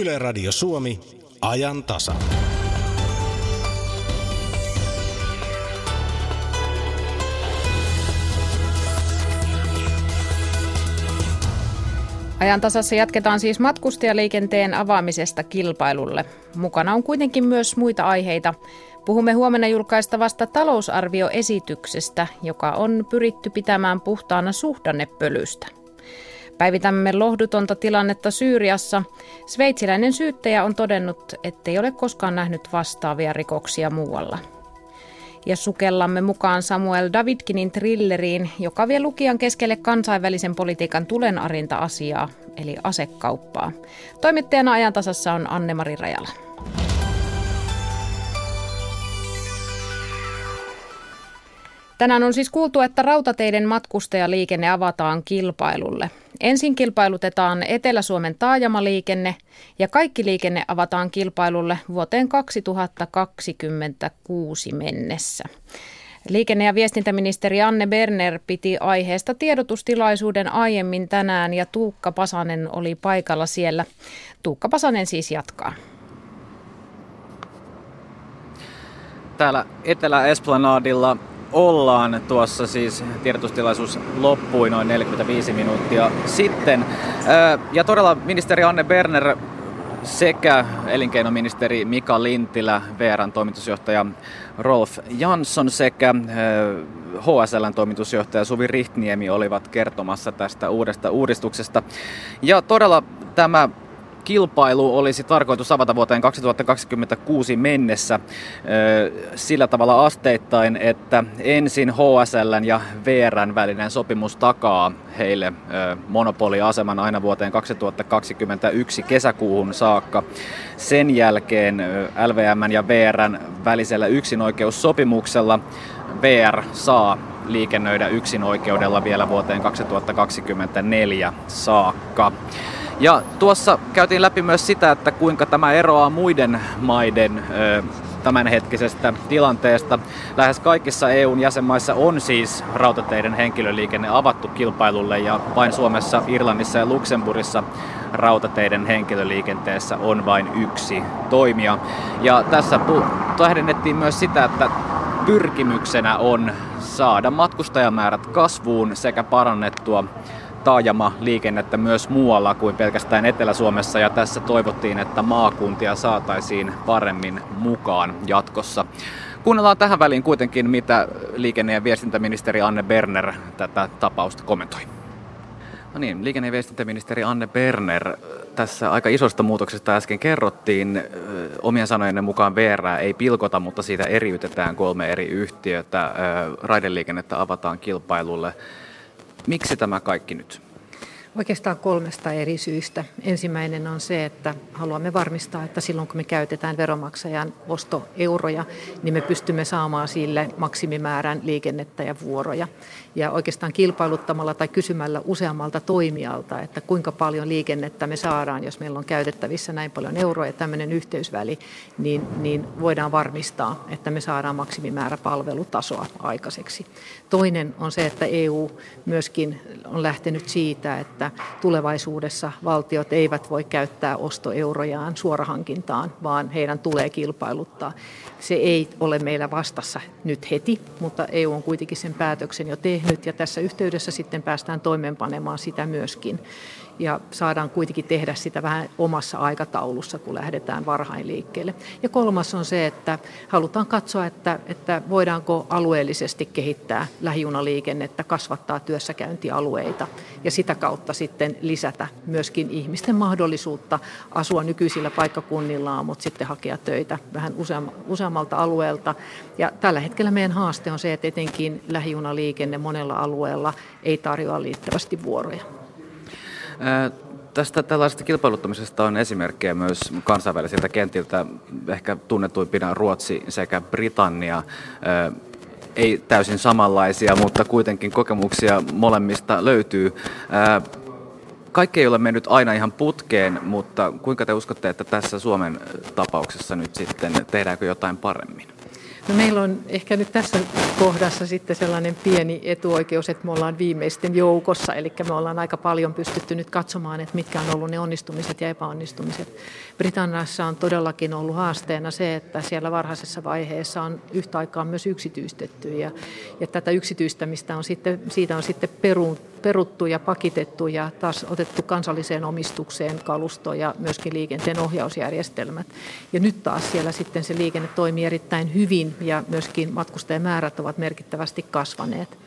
Yle Radio Suomi, Ajantasa. Ajantasassa jatketaan siis matkustajaliikenteen avaamisesta kilpailulle. Mukana on kuitenkin myös muita aiheita. Puhumme huomenna julkaistavasta talousarvioesityksestä, joka on pyritty pitämään puhtaana suhdannepölystä. Päivitämme lohdutonta tilannetta Syyriassa. Sveitsiläinen syyttäjä on todennut, ettei ole koskaan nähnyt vastaavia rikoksia muualla. Ja sukellamme mukaan Samuel Davidkinin thrilleriin, joka vie lukijan keskelle kansainvälisen politiikan tulenarinta asiaa, eli asekauppaa. Toimittajana Ajantasassa on Anne-Mari Rajala. Tänään on siis kuultu, että rautateiden matkustajaliikenne avataan kilpailulle. Ensin kilpailutetaan Etelä-Suomen taajamaliikenne ja kaikki liikenne avataan kilpailulle vuoteen 2026 mennessä. Liikenne- ja viestintäministeri Anne Berner piti aiheesta tiedotustilaisuuden aiemmin tänään ja Tuukka Pasanen oli paikalla siellä. Tuukka Pasanen siis jatkaa. Täällä Etelä-Esplanadilla ollaan tuossa, siis tiedotustilaisuus loppui noin 45 minuuttia sitten. Ja todella ministeri Anne Berner sekä elinkeinoministeri Mika Lintilä, VR:n toimitusjohtaja Rolf Jansson sekä HSL:n toimitusjohtaja Suvi Rihtniemi olivat kertomassa tästä uudesta uudistuksesta. Ja todella tämä kilpailu olisi tarkoitus avata vuoteen 2026 mennessä sillä tavalla asteittain, että ensin HSL:n ja VR:n välinen sopimus takaa heille monopoliaseman aina vuoteen 2021 kesäkuuhun saakka. Sen jälkeen LVM:n ja VR:n välisellä yksinoikeussopimuksella VR saa liikennöidä yksinoikeudella vielä vuoteen 2024 saakka. Ja tuossa käytiin läpi myös sitä, että kuinka tämä eroaa muiden maiden tämänhetkisestä tilanteesta. Lähes kaikissa EU:n jäsenmaissa on siis rautateiden henkilöliikenne avattu kilpailulle ja vain Suomessa, Irlannissa ja Luxemburgissa rautateiden henkilöliikenteessä on vain yksi toimija. Ja tässä tähdennettiin myös sitä, että pyrkimyksenä on saada matkustajamäärät kasvuun sekä parannettua taajamaliikennettä myös muualla kuin pelkästään Etelä-Suomessa, ja tässä toivottiin, että maakuntia saataisiin paremmin mukaan jatkossa. Kuunnellaan tähän väliin kuitenkin, mitä liikenne- ja viestintäministeri Anne Berner tätä tapausta kommentoi. No niin, liikenne- ja viestintäministeri Anne Berner, tässä aika isosta muutoksesta äsken kerrottiin. Omien sanojenne mukaan VR ei pilkota, mutta siitä eriytetään kolme eri yhtiötä. Raideliikennettä avataan kilpailulle. Miksi tämä kaikki nyt? Oikeastaan kolmesta eri syystä. Ensimmäinen on se, että haluamme varmistaa, että silloin kun me käytetään veronmaksajan ostoeuroja, niin me pystymme saamaan sille maksimimäärän liikennettä ja vuoroja. Ja oikeastaan kilpailuttamalla tai kysymällä useammalta toimijalta, että kuinka paljon liikennettä me saadaan, jos meillä on käytettävissä näin paljon euroja ja tämmöinen yhteysväli, niin voidaan varmistaa, että me saadaan maksimimäärä palvelutasoa aikaiseksi. Toinen on se, että EU myöskin on lähtenyt siitä, että tulevaisuudessa valtiot eivät voi käyttää ostoeurojaan suorahankintaan, vaan heidän tulee kilpailuttaa. Se ei ole meillä vastassa nyt heti, mutta EU on kuitenkin sen päätöksen jo tehnyt, ja tässä yhteydessä sitten päästään toimeenpanemaan sitä myöskin. Ja saadaan kuitenkin tehdä sitä vähän omassa aikataulussa, kun lähdetään varhain liikkeelle. Ja kolmas on se, että halutaan katsoa, että voidaanko alueellisesti kehittää lähijunaliikennettä, kasvattaa työssäkäyntialueita ja sitä kautta sitten lisätä myöskin ihmisten mahdollisuutta asua nykyisillä paikkakunnillaan, mutta sitten hakea töitä vähän useammalta alueelta. Ja tällä hetkellä meidän haaste on se, että etenkin lähijunaliikenne monella alueella ei tarjoa riittävästi vuoroja. Tästä tällaisesta kilpailuttamisesta on esimerkkejä myös kansainvälisiltä kentiltä, ehkä tunnetuimpina Ruotsi sekä Britannia. Ei täysin samanlaisia, mutta kuitenkin kokemuksia molemmista löytyy. Kaikki ei ole mennyt aina ihan putkeen, mutta kuinka te uskotte, että tässä Suomen tapauksessa nyt sitten tehdäänkö jotain paremmin? No meillä on ehkä nyt tässä kohdassa sitten sellainen pieni etuoikeus, että me ollaan viimeisten joukossa, eli me ollaan aika paljon pystytty nyt katsomaan, että mitkä on ollut ne onnistumiset ja epäonnistumiset. Britanniassa on todellakin ollut haasteena se, että siellä varhaisessa vaiheessa on yhtä aikaa myös yksityistetty, ja tätä yksityistämistä on sitten, siitä on sitten peruttu ja pakitettu ja taas otettu kansalliseen omistukseen kalusto ja myöskin liikenteen ohjausjärjestelmät. Ja nyt taas siellä sitten se liikenne toimii erittäin hyvin ja myöskin matkustajamäärät ovat merkittävästi kasvaneet.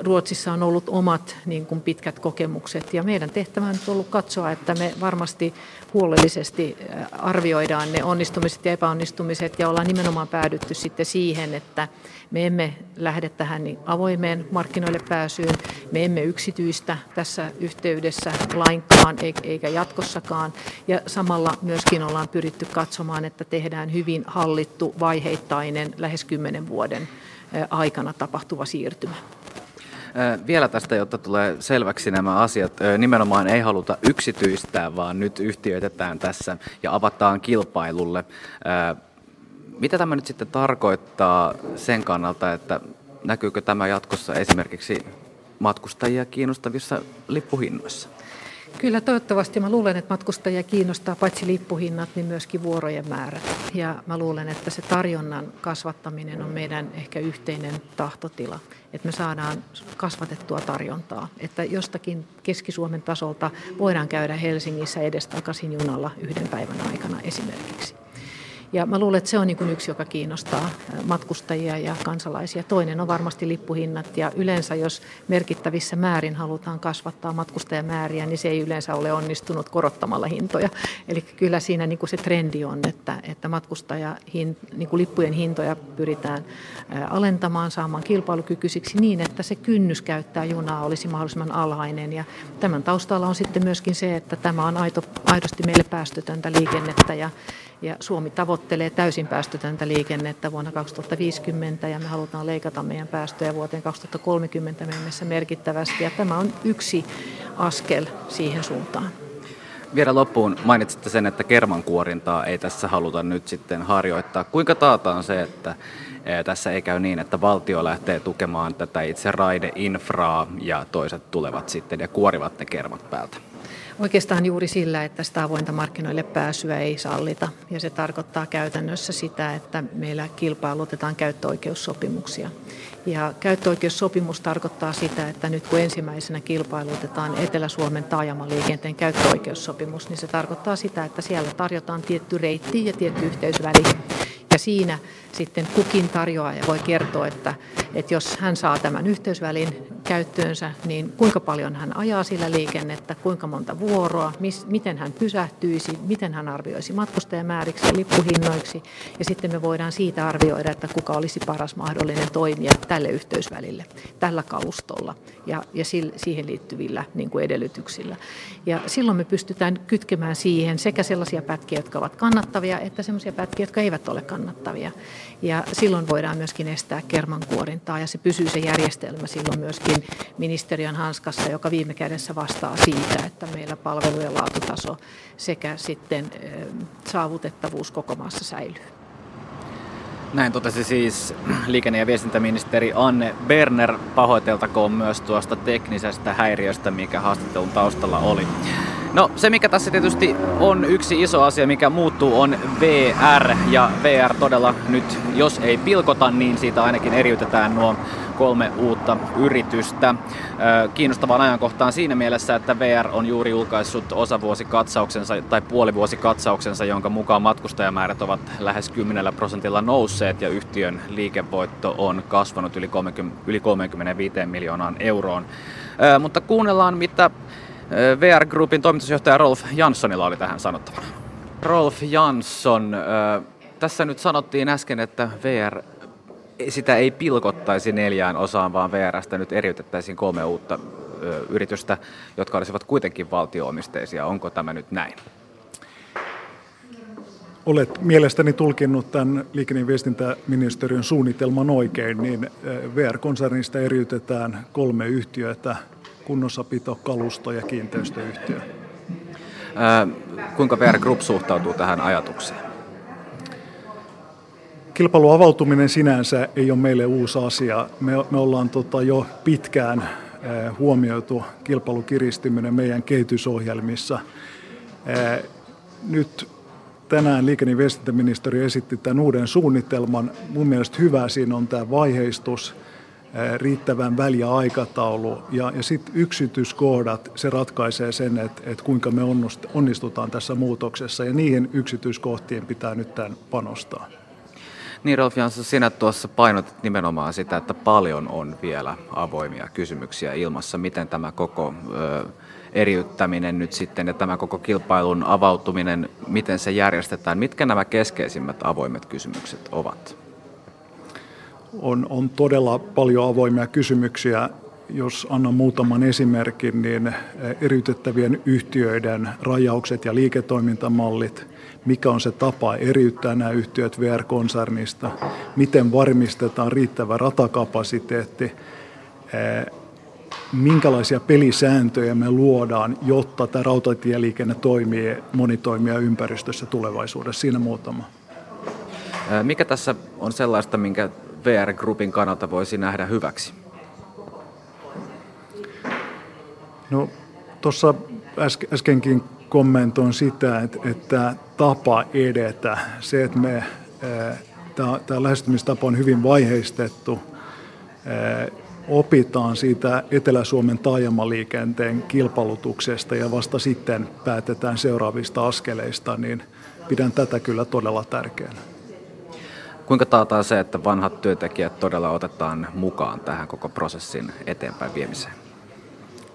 Ruotsissa on ollut omat niin kuin pitkät kokemukset ja meidän tehtävä on ollut katsoa, että me varmasti huolellisesti arvioidaan ne onnistumiset ja epäonnistumiset ja ollaan nimenomaan päädytty sitten siihen, että me emme lähde tähän niin avoimeen markkinoille pääsyyn, me emme yksityistä tässä yhteydessä lainkaan eikä jatkossakaan ja samalla myöskin ollaan pyritty katsomaan, että tehdään hyvin hallittu vaiheittainen lähes 10 vuoden aikana tapahtuva siirtymä. Vielä tästä, jotta tulee selväksi nämä asiat. Nimenomaan ei haluta yksityistää, vaan nyt yhtiöitetään tässä ja avataan kilpailulle. Mitä tämä nyt sitten tarkoittaa sen kannalta, että näkyykö tämä jatkossa esimerkiksi matkustajia kiinnostavissa lippuhinnoissa? Kyllä toivottavasti. Mä luulen, että matkustajia kiinnostaa paitsi lippuhinnat, niin myöskin vuorojen määrät. Ja mä luulen, että se tarjonnan kasvattaminen on meidän ehkä yhteinen tahtotila, että me saadaan kasvatettua tarjontaa. Että jostakin Keski-Suomen tasolta voidaan käydä Helsingissä edestakaisin junalla 1 päivän aikana esimerkiksi. Ja mä luulen, että se on niin kuin yksi, joka kiinnostaa matkustajia ja kansalaisia. Toinen on varmasti lippuhinnat ja yleensä jos merkittävissä määrin halutaan kasvattaa matkustajamääriä, niin se ei yleensä ole onnistunut korottamalla hintoja. Eli kyllä siinä niin kuin se trendi on, että niin kuin lippujen hintoja pyritään alentamaan, saamaan kilpailukykyisiksi niin, että se kynnys käyttää junaa olisi mahdollisimman alhainen. Ja tämän taustalla on sitten myöskin se, että tämä on aidosti meille päästötöntä liikennettä ja Suomi tavoittelee täysin päästötöntä liikennettä vuonna 2050 ja me halutaan leikata meidän päästöjä vuoteen 2030 mennessä merkittävästi ja tämä on yksi askel siihen suuntaan. Vielä loppuun mainitsitte sen, että kermankuorintaa ei tässä haluta nyt sitten harjoittaa. Kuinka taataan se, että tässä ei käy niin, että valtio lähtee tukemaan tätä itse raideinfraa ja toiset tulevat sitten ja kuorivat ne kermat päältä? Oikeastaan juuri sillä, että sitä avointa markkinoille pääsyä ei sallita ja se tarkoittaa käytännössä sitä, että meillä kilpailutetaan käyttöoikeussopimuksia. Ja käyttöoikeussopimus tarkoittaa sitä, että nyt kun ensimmäisenä kilpailutetaan Etelä-Suomen taajamaliikenteen käyttöoikeussopimus, niin se tarkoittaa sitä, että siellä tarjotaan tietty reitti ja tietty yhteysväli. Ja siinä sitten kukin tarjoaja voi kertoa, että jos hän saa tämän yhteysvälin käyttöönsä, niin kuinka paljon hän ajaa sillä liikennettä, kuinka monta vuoroa, miten hän pysähtyisi, miten hän arvioisi matkustajamääriksi ja lippuhinnoiksi. Ja sitten me voidaan siitä arvioida, että kuka olisi paras mahdollinen toimija tälle yhteysvälille, tällä kalustolla ja siihen liittyvillä niin kuin edellytyksillä. Ja silloin me pystytään kytkemään siihen sekä sellaisia pätkiä, jotka ovat kannattavia, että sellaisia pätkiä, jotka eivät ole kannattavia. Ja silloin voidaan myöskin estää kermankuorintaa ja se pysyy se järjestelmä silloin myöskin ministeriön hanskassa, joka viime kädessä vastaa siitä, että meillä palvelujen laatutaso sekä sitten saavutettavuus koko maassa säilyy. Näin totesi siis liikenne- ja viestintäministeri Anne Berner. Pahoiteltakoon myös tuosta teknisestä häiriöstä, mikä haastattelun taustalla oli. No se, mikä tässä tietysti on yksi iso asia, mikä muuttuu, on VR. Ja VR todella nyt, jos ei pilkota, niin siitä ainakin eriytetään nuo 3 uutta yritystä. Kiinnostavaan ajankohtaan siinä mielessä, että VR on juuri julkaissut osavuosikatsauksensa tai puolivuosikatsauksensa, jonka mukaan matkustajamäärät ovat lähes 10% nousseet ja yhtiön liikevoitto on kasvanut yli 35 miljoonaan euroon. Mutta kuunnellaan, mitä VR Groupin toimitusjohtaja Rolf Janssonilla oli tähän sanottavana. Rolf Jansson, tässä nyt sanottiin äsken, että VR sitä ei pilkottaisi 4 osaan, vaan VR:stä nyt eriytettäisiin 3 uutta yritystä, jotka olisivat kuitenkin valtio-omisteisia. Onko tämä nyt näin? Olet mielestäni tulkinnut tämän liikenne- ja viestintäministeriön suunnitelman oikein, niin VR-konsernista eriytetään 3 yhtiötä. Kunnossapito, kalusto ja kiinteistöyhtiö. Kuinka VR Group suhtautuu tähän ajatukseen? Kilpailun avautuminen sinänsä ei ole meille uusi asia. Me ollaan jo pitkään huomioitu kilpailun kiristyminen meidän kehitysohjelmissa. Nyt tänään liikenne- ja viestintäministeri esitti tämän uuden suunnitelman. Mun mielestä hyvä siinä on tämä vaiheistus, riittävän väliä aikataulu ja sitten yksityiskohdat, se ratkaisee sen, että kuinka me onnistutaan tässä muutoksessa ja niihin yksityiskohtien pitää nyt tämän panostaa. Niin Rolf Jansson, sinä tuossa painotit nimenomaan sitä, että paljon on vielä avoimia kysymyksiä ilmassa, miten tämä koko eriyttäminen nyt sitten ja tämä koko kilpailun avautuminen, miten se järjestetään, mitkä nämä keskeisimmät avoimet kysymykset ovat? On todella paljon avoimia kysymyksiä. Jos annan muutaman esimerkin, niin eriytettävien yhtiöiden rajaukset ja liiketoimintamallit, mikä on se tapa eriyttää nämä yhtiöt VR-konsernista, miten varmistetaan riittävä ratakapasiteetti, minkälaisia pelisääntöjä me luodaan, jotta tämä rautatieliikenne toimii monitoimijaympäristössä tulevaisuudessa. Siinä muutama. Mikä tässä on sellaista, minkä VR-grupin kannalta voisi nähdä hyväksi? No, tuossa äskenkin kommentoin sitä, että tapa edetä, se, että tämä lähestymistapa on hyvin vaiheistettu, opitaan siitä Etelä-Suomen taajamaliikenteen kilpailutuksesta ja vasta sitten päätetään seuraavista askeleista, niin pidän tätä kyllä todella tärkeänä. Kuinka taataan se, että vanhat työntekijät todella otetaan mukaan tähän koko prosessin eteenpäin viemiseen?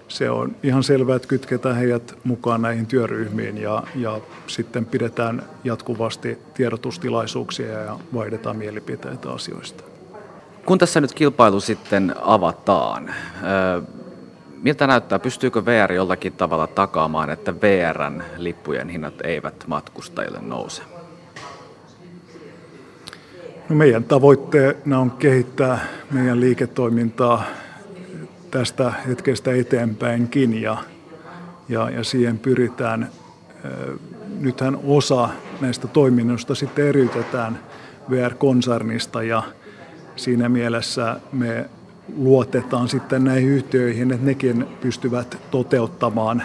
Se on ihan selvää, että kytketään heidät mukaan näihin työryhmiin ja sitten pidetään jatkuvasti tiedotustilaisuuksia ja vaihdetaan mielipiteitä asioista. Kun tässä nyt kilpailu sitten avataan, miltä näyttää, pystyykö VR jollakin tavalla takaamaan, että VR:n lippujen hinnat eivät matkustajille nouse? No meidän tavoitteena on kehittää meidän liiketoimintaa tästä hetkestä eteenpäinkin ja siihen pyritään. Nythän osa näistä toiminnoista sitten eriytetään VR-konsernista ja siinä mielessä me luotetaan sitten näihin yhtiöihin, että nekin pystyvät toteuttamaan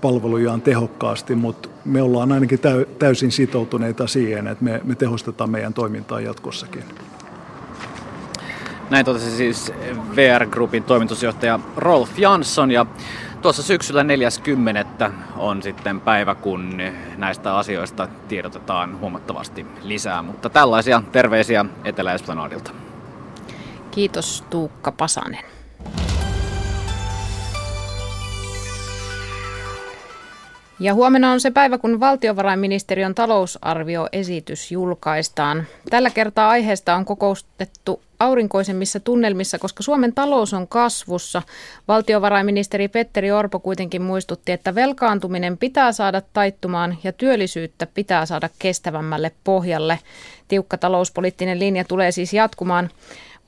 palvelujaan tehokkaasti, mutta me ollaan ainakin täysin sitoutuneita siihen, että me tehostetaan meidän toimintaa jatkossakin. Näin totesi siis VR Groupin toimitusjohtaja Rolf Jansson ja tuossa syksyllä 40. on sitten päivä, kun näistä asioista tiedotetaan huomattavasti lisää, mutta tällaisia terveisiä Etelä-Esplanadilta. Kiitos Tuukka Pasanen. Ja huomenna on se päivä, kun valtiovarainministeriön talousarvioesitys julkaistaan. Tällä kertaa aiheesta on kokoustettu aurinkoisemmissa tunnelmissa, koska Suomen talous on kasvussa. Valtiovarainministeri Petteri Orpo kuitenkin muistutti, että velkaantuminen pitää saada taittumaan ja työllisyyttä pitää saada kestävämmälle pohjalle. Tiukka talouspoliittinen linja tulee siis jatkumaan.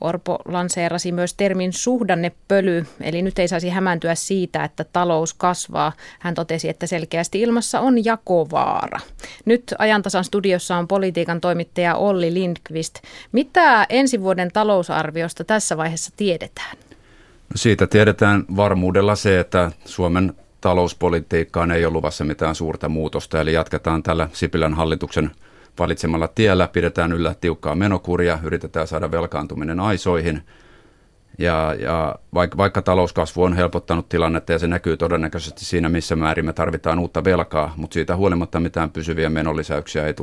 Orpo lanseerasi myös termin suhdannepöly, eli nyt ei saisi hämääntyä siitä, että talous kasvaa. Hän totesi, että selkeästi ilmassa on jakovaara. Nyt Ajantasan studiossa on politiikan toimittaja Olli Lindqvist. Mitä ensi vuoden talousarviosta tässä vaiheessa tiedetään? Siitä tiedetään varmuudella se, että Suomen talouspolitiikkaan ei ole luvassa mitään suurta muutosta, eli jatketaan tällä Sipilän hallituksen valitsemalla tiellä, pidetään yllä tiukkaa menokuria, yritetään saada velkaantuminen aisoihin ja vaikka talouskasvu on helpottanut tilannetta ja se näkyy todennäköisesti siinä, missä määrin me tarvitaan uutta velkaa, mutta siitä huolimatta mitään pysyviä menolisäyksiä ei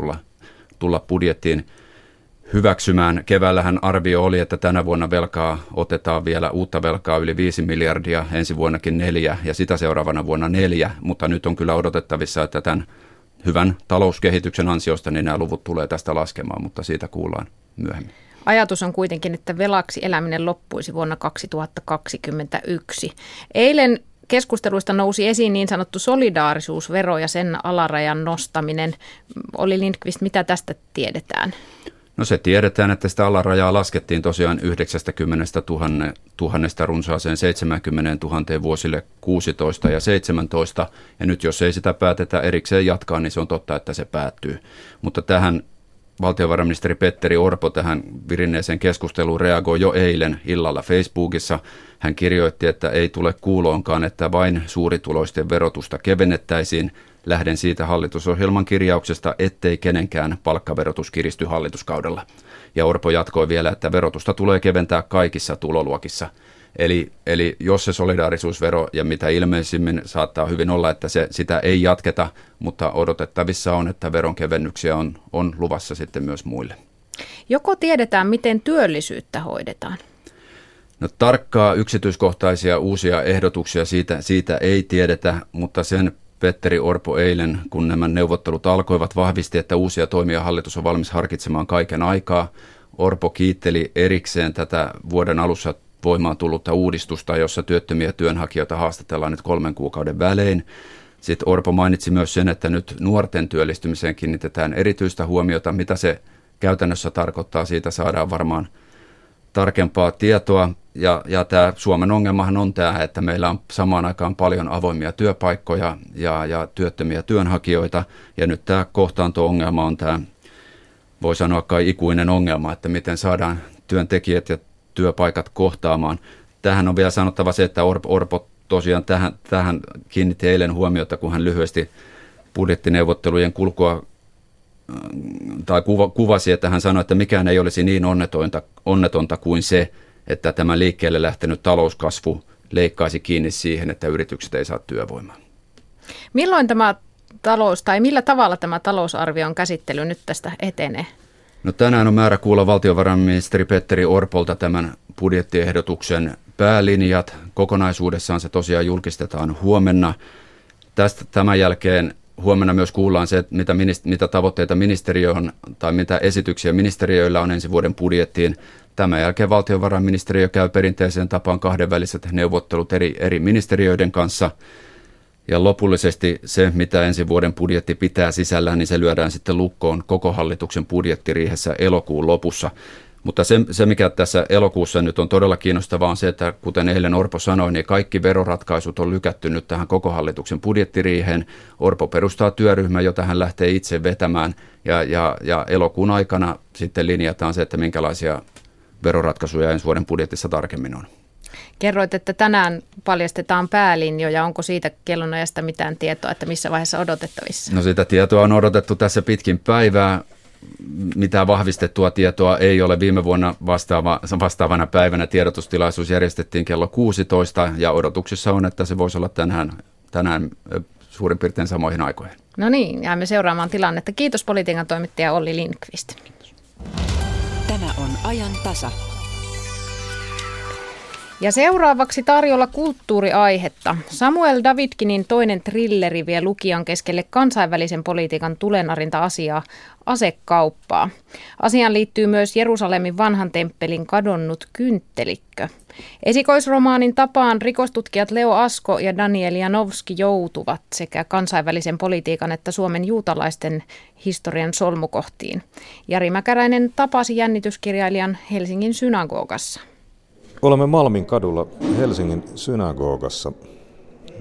tulla budjettiin hyväksymään. Keväällähän arvio oli, että tänä vuonna velkaa otetaan vielä uutta velkaa yli 5 miljardia, ensi vuonnakin 4 ja sitä seuraavana vuonna 4, mutta nyt on kyllä odotettavissa, että tämän hyvän talouskehityksen ansiosta niin nämä luvut tulee tästä laskemaan, mutta siitä kuullaan myöhemmin. Ajatus on kuitenkin, että velaksi eläminen loppuisi vuonna 2021. Eilen keskusteluista nousi esiin niin sanottu solidaarisuusvero ja sen alarajan nostaminen. Olli Lindqvist, mitä tästä tiedetään? No se tiedetään, että sitä alarajaa laskettiin tosiaan 90 000 runsaaseen 70 000 vuosille 16 ja 17. Ja nyt jos ei sitä päätetä erikseen jatkaa, niin se on totta, että se päättyy. Mutta tähän valtiovarainministeri Petteri Orpo tähän virinneeseen keskusteluun reagoi jo eilen illalla Facebookissa. Hän kirjoitti, että ei tule kuuloonkaan, että vain suurituloisten verotusta kevennettäisiin. Lähden siitä hallitusohjelman kirjauksesta, ettei kenenkään palkkaverotus kiristy hallituskaudella. Ja Orpo jatkoi vielä, että verotusta tulee keventää kaikissa tuloluokissa. Eli jos se solidaarisuusvero, ja mitä ilmeisimmin saattaa hyvin olla, että sitä ei jatketa, mutta odotettavissa on, että veronkevennyksiä on luvassa sitten myös muille. Joko tiedetään, miten työllisyyttä hoidetaan? No, tarkkaa yksityiskohtaisia uusia ehdotuksia siitä ei tiedetä, mutta sen Petteri Orpo eilen, kun nämä neuvottelut alkoivat, vahvisti, että uusia toimia hallitus on valmis harkitsemaan kaiken aikaa. Orpo kiitteli erikseen tätä vuoden alussa voimaan tullutta uudistusta, jossa työttömiä työnhakijoita haastatellaan nyt 3 kuukauden välein. Sitten Orpo mainitsi myös sen, että nyt nuorten työllistymiseen kiinnitetään erityistä huomiota. Mitä se käytännössä tarkoittaa, siitä saadaan varmaan tarkempaa tietoa. Ja tämä Suomen ongelmahan on tämä, että meillä on samaan aikaan paljon avoimia työpaikkoja ja työttömiä työnhakijoita. Ja nyt tämä kohtaanto-ongelma on tämä, voi sanoa kai ikuinen ongelma, että miten saadaan työntekijät ja työpaikat kohtaamaan. Tähän on vielä sanottava se, että Orpo tosiaan tähän kiinnitti eilen huomiota, kun hän lyhyesti budjettineuvottelujen kulkua tai kuvasi, että hän sanoi, että mikään ei olisi niin onnetonta kuin se, että tämä liikkeelle lähtenyt talouskasvu leikkaisi kiinni siihen, että yritykset ei saa työvoimaa. Milloin tämä talous tai millä tavalla tämä talousarvion käsittely nyt tästä etenee? No, tänään on määrä kuulla valtiovarainministeri Petteri Orpolta tämän budjettiehdotuksen päälinjat. Kokonaisuudessaan se tosiaan julkistetaan huomenna. Tämän jälkeen huomenna myös kuullaan se, mitä tavoitteita ministeriö on tai mitä esityksiä ministeriöillä on ensi vuoden budjettiin. Tämän jälkeen valtiovarainministeriö käy perinteiseen tapaan kahdenväliset neuvottelut eri ministeriöiden kanssa. Ja lopullisesti se, mitä ensi vuoden budjetti pitää sisällään, niin se lyödään sitten lukkoon koko hallituksen budjettiriihessä elokuun lopussa. Mutta se, mikä tässä elokuussa nyt on todella kiinnostavaa, on se, että kuten eilen Orpo sanoi, niin kaikki veroratkaisut on lykätty nyt tähän koko hallituksen budjettiriiheen. Orpo perustaa työryhmän, jota hän lähtee itse vetämään, ja elokuun aikana sitten linjataan se, että minkälaisia veroratkaisuja ensi vuoden budjetissa tarkemmin on. Kerroit, että tänään paljastetaan päälinjoja. Onko siitä kellonajasta mitään tietoa, että missä vaiheessa odotettavissa? No, sitä tietoa on odotettu tässä pitkin päivää. Mitään vahvistettua tietoa ei ole. Viime vuonna vastaavana päivänä tiedotustilaisuus järjestettiin kello 16 ja odotuksissa on, että se voisi olla tänään suurin piirtein samoihin aikoihin. No niin, jäämme seuraamaan tilannetta. Kiitos politiikan toimittaja Olli Lindqvist. Tämä on ajan tasa. Ja seuraavaksi tarjolla kulttuuriaihetta. Samuel Davidkinin toinen thrilleri vie lukijan keskelle kansainvälisen politiikan tulenarinta-asiaa, asekauppaa. Asiaan liittyy myös Jerusalemin vanhan temppelin kadonnut kynttelikkö. Esikoisromaanin tapaan rikostutkijat Leo Asko ja Daniel Janowski joutuvat sekä kansainvälisen politiikan että Suomen juutalaisten historian solmukohtiin. Jari Mäkäräinen tapasi jännityskirjailijan Helsingin synagogassa. Olemme Malmin kadulla Helsingin synagogassa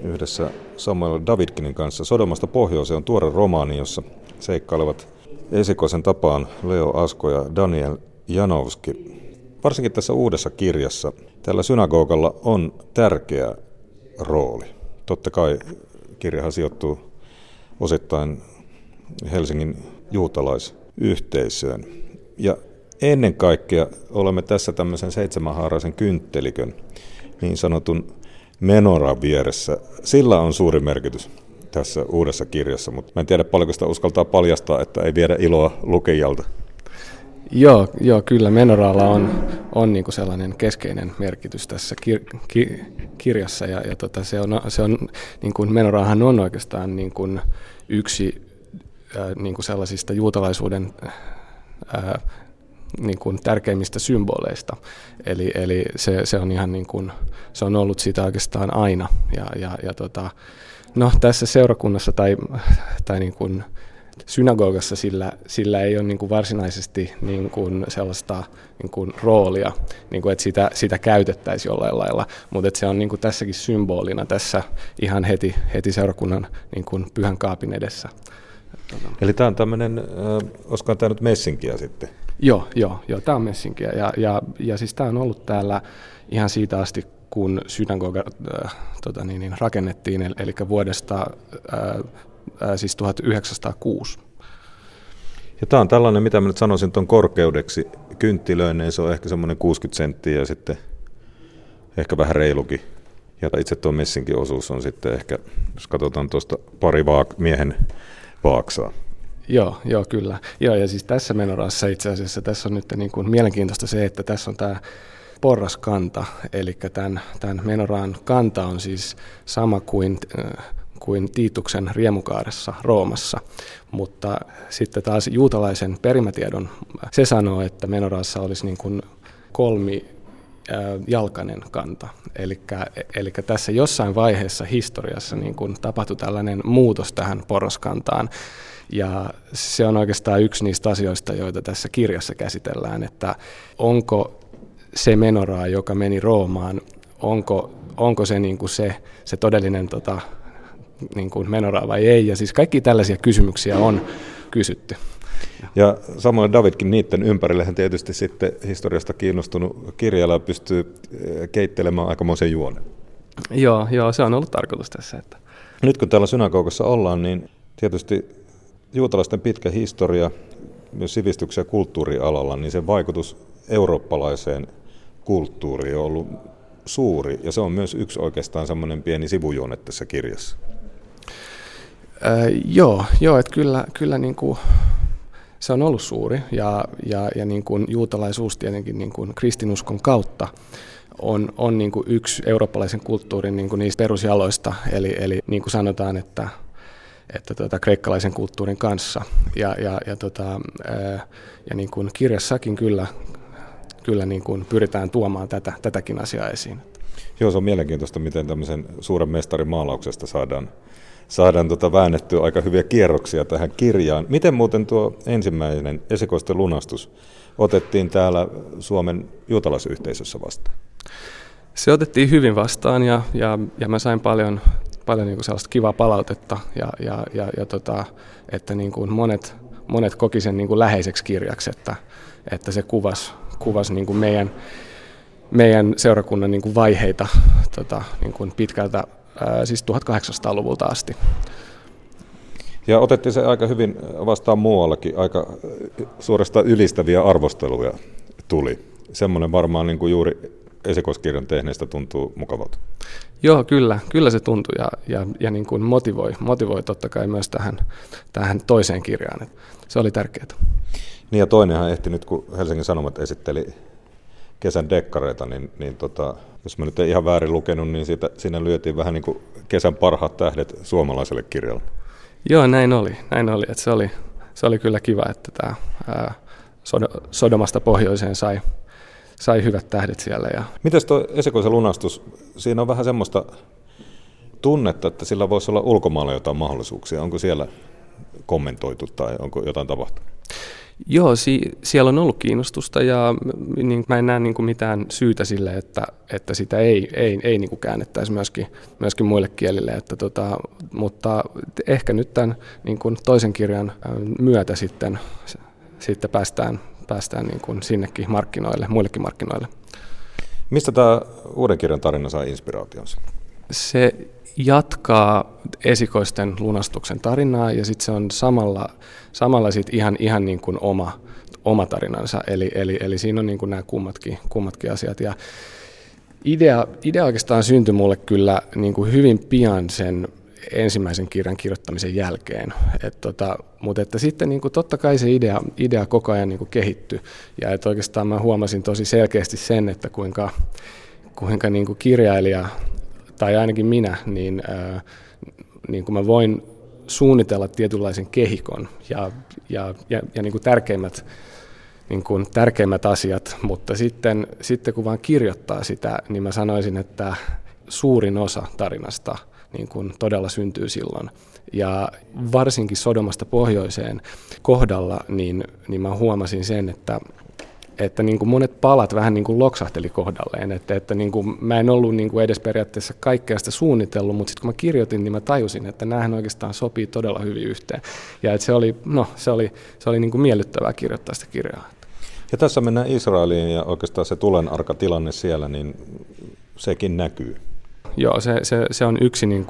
yhdessä Samuel Davidkinin kanssa. Sodomasta pohjoiseen on tuore romaani, jossa seikkailevat esikoisen tapaan Leo Asko ja Daniel Janowski. Varsinkin tässä uudessa kirjassa tällä synagogalla on tärkeä rooli. Totta kai kirjahan sijoittuu osittain Helsingin juutalaisyhteisöön. Ja ennen kaikkea olemme tässä tämmöisen 7-haaraisen kynttelikön, niin sanotun menoran vieressä. Sillä on suuri merkitys tässä uudessa kirjassa, mutta mä en tiedä paljonko sitä uskaltaa paljastaa, että ei viedä iloa lukijalta. Joo, kyllä menoralla on niin kuin sellainen keskeinen merkitys tässä kirjassa ja se on niin kuin menorahan on oikeastaan niin kuin yksi niin kuin sellaisista juutalaisuuden niin kuin tärkeimmistä symboleista. Eli se on ihan niin kuin, se on ollut sitä oikeastaan aina ja tässä seurakunnassa tai niin kuin synagogassa sillä ei ole niin kuin varsinaisesti niin kuin sellaista niin kuin roolia, niin kuin, että sitä käytettäisiin jollain lailla, mutta se on niin kuin tässäkin symbolina tässä ihan heti seurakunnan niin kuin pyhän kaapin edessä Eli tämä on tämmöinen, olisiko tämä nyt messinkiä sitten? Joo, tämä on messinkiä. Ja siis tämä on ollut täällä ihan siitä asti, kun synagoga rakennettiin, eli vuodesta siis 1906. Ja tämä on tällainen, mitä mä nyt sanoisin tuon korkeudeksi, kynttilöinen, se on ehkä semmoinen 60 senttiä ja sitten ehkä vähän reilukin. Ja itse tuo messinkin osuus on sitten ehkä, jos katsotaan tuosta pari miehen vaaksaa. Joo, kyllä. Joo, ja siis tässä menorassa itse asiassa, tässä on nyt niin kuin mielenkiintoista se, että tässä on tämä porraskanta, eli tämän menoraan kanta on siis sama kuin Tiituksen Riemukaaressa Roomassa, mutta sitten taas juutalaisen perimätiedon se sanoo, että menorassa olisi niin kuin kolmijalkainen kanta. Eli tässä jossain vaiheessa historiassa niin kuin tapahtui tällainen muutos tähän porraskantaan, ja se on oikeastaan yksi niistä asioista, joita tässä kirjassa käsitellään, että onko se menoraa, joka meni Roomaan, onko se, niin kuin se todellinen niin kuin menoraa vai ei, ja siis kaikki tällaisia kysymyksiä on kysytty. Ja Samuel Davidkin niiden ympärillähän tietysti sitten historiasta kiinnostunut kirjailija pystyy keittelemään aikamoisen juonen. Joo, se on ollut tarkoitus tässä. Että nyt kun täällä synagogassa ollaan, niin tietysti juutalaisten pitkä historia myös sivistyksen ja kulttuurialalla, niin sen vaikutus eurooppalaiseen kulttuuriin on ollut suuri, ja se on myös yksi oikeastaan semmoinen pieni sivujuone tässä kirjassa. Joo, että kyllä niin kuin se on ollut suuri, ja niin kuin juutalaisuus tietenkin niin kuin kristinuskon kautta on niin kuin yksi eurooppalaisen kulttuurin niin kuin niistä perusjaloista, eli niin kuin sanotaan, että kreikkalaisen kulttuurin kanssa, ja niin kuin kirjassakin kyllä niin kuin pyritään tuomaan tätäkin asiaa esiin. Joo, se on mielenkiintoista, miten tämmöisen suuren mestarin maalauksesta saadaan väännettyä aika hyviä kierroksia tähän kirjaan. Miten muuten tuo ensimmäinen esikoisten lunastus otettiin täällä Suomen juutalaisyhteisössä vastaan? Se otettiin hyvin vastaan, ja mä sain paljon niin kuin sellaista kivaa palautetta, ja että niin kuin monet koki sen niin kuin läheiseksi kirjaksi, että se kuvasi niin kuin meidän seurakunnan niin kuin vaiheita niin kuin pitkältä siis 1800-luvulta asti. Ja otettiin se aika hyvin vastaan muuallakin, aika suorastaan ylistäviä arvosteluja tuli. Semmoinen varmaan niin kuin juuri esikoiskirjan tehneestä tuntuu mukavalta. Joo, kyllä se tuntui, ja niin kuin motivoi totta kai myös tähän toiseen kirjaan. Se oli tärkeää. Niin, ja toinenhan ehti nyt, kun Helsingin Sanomat esitteli kesän dekkareita, niin jos mä nyt en ihan väärin lukenut, niin siinä lyötiin vähän niin kuin kesän parhaat tähdet suomalaiselle kirjalle. Joo, näin oli. Että se oli kyllä kiva, että tämä Sodomasta pohjoiseen sai hyvät tähdet siellä. Ja mites tuo esikoisen lunastus, siinä on vähän semmoista tunnetta, että sillä voisi olla ulkomailla jotain mahdollisuuksia. Onko siellä kommentoitu tai onko jotain tapahtunut? Joo, siellä on ollut kiinnostusta, ja niin, mä en näe niin kuin mitään syytä sille, että sitä ei niin kuin käännettäisi myöskin muille kielille. Mutta ehkä nyt tämän niin kuin toisen kirjan myötä sitten päästään niin kuin sinnekin markkinoille, muillekin markkinoille. Mistä tämä uuden kirjan tarina sai inspiraationsa? Se jatkaa esikoisten lunastuksen tarinaa, ja sitten se on samalla sit ihan niin kuin oma tarinansa, eli siinä on niin kuin nämä kummatkin asiat, ja idea oikeastaan syntyi mulle kyllä niin kuin hyvin pian sen ensimmäisen kirjan kirjoittamisen jälkeen. Mutta että sitten niin kuin totta kai se idea koko ajan niin kuin kehittyi, ja että oikeastaan mä huomasin tosi selkeästi sen, että kuinka niin kuin kirjailija, tai ainakin minä, niin kuin mä voin suunnitella tietynlaisen kehikon ja niin kuin tärkeimmät asiat, mutta sitten kun vaan kirjoittaa sitä, niin mä sanoisin, että suurin osa tarinasta niin kuin todella syntyy silloin. Ja varsinkin Sodomasta pohjoiseen kohdalla, niin mä huomasin sen, että että niin kuin monet palat vähän niin kuin loksahteli kohdalleen, että niin kuin mä en ollut niin kuin edes periaatteessa kaikkea sitä suunnitellut, mutta sitten kun mä kirjoitin, niin mä tajusin, että näähän oikeastaan sopii todella hyvin yhteen, ja että se oli niin kuin miellyttävää kirjoittaa sitä kirjaa. Ja tässä mennään Israeliin, ja oikeastaan se tulenarka tilanne siellä, niin sekin näkyy. Joo, se on yksi niin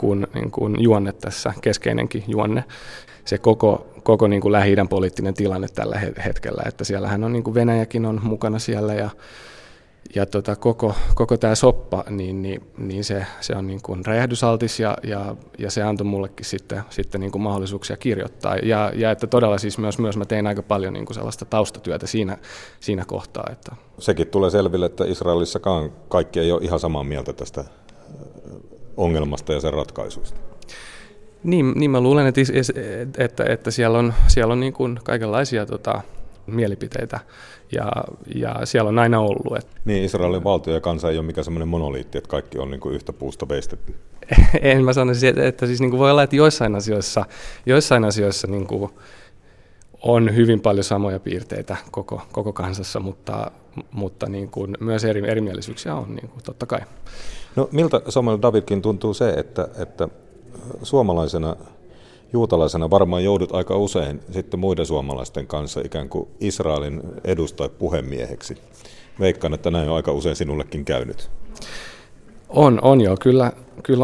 kuin juonne tässä, keskeinenkin juonne. Se koko niin kuin Lähi-idän poliittinen tilanne tällä hetkellä, että siellähän on niin kuin Venäjäkin on mukana siellä ja koko tämä soppa, niin se on niin kuin räjähdysaltis ja se antoi mullekin sitten niin kuin mahdollisuuksia kirjoittaa ja että todella siis myös mä tein aika paljon niin kuin sellaista taustatyötä siinä kohtaa, että sekin tulee selville, että Israelissakaan kaikki ei ole ihan samaa mieltä tästä ongelmasta ja sen ratkaisuista. Niin mä luulen, että siellä on niin kuin kaikenlaisia mielipiteitä ja siellä on aina ollut. Niin, Israelin valtio ja kansa ei ole mikään semmoinen monoliitti, että kaikki on niin kuin yhtä puusta veistetty. En mä sanoisi, että siis niin kuin voi olla, että joissain asioissa niin kuin on hyvin paljon samoja piirteitä koko kansassa, mutta niin kuin myös erimielisyyksiä on niin kuin totta kai. No, miltä Samuel Davidkin tuntuu se, että suomalaisena juutalaisena varmaan joudut aika usein sitten muiden suomalaisten kanssa ikään kuin Israelin edustaa puhemieheksi. Veikkaan, että näin on aika usein sinullekin käynyt. On joo, kyllä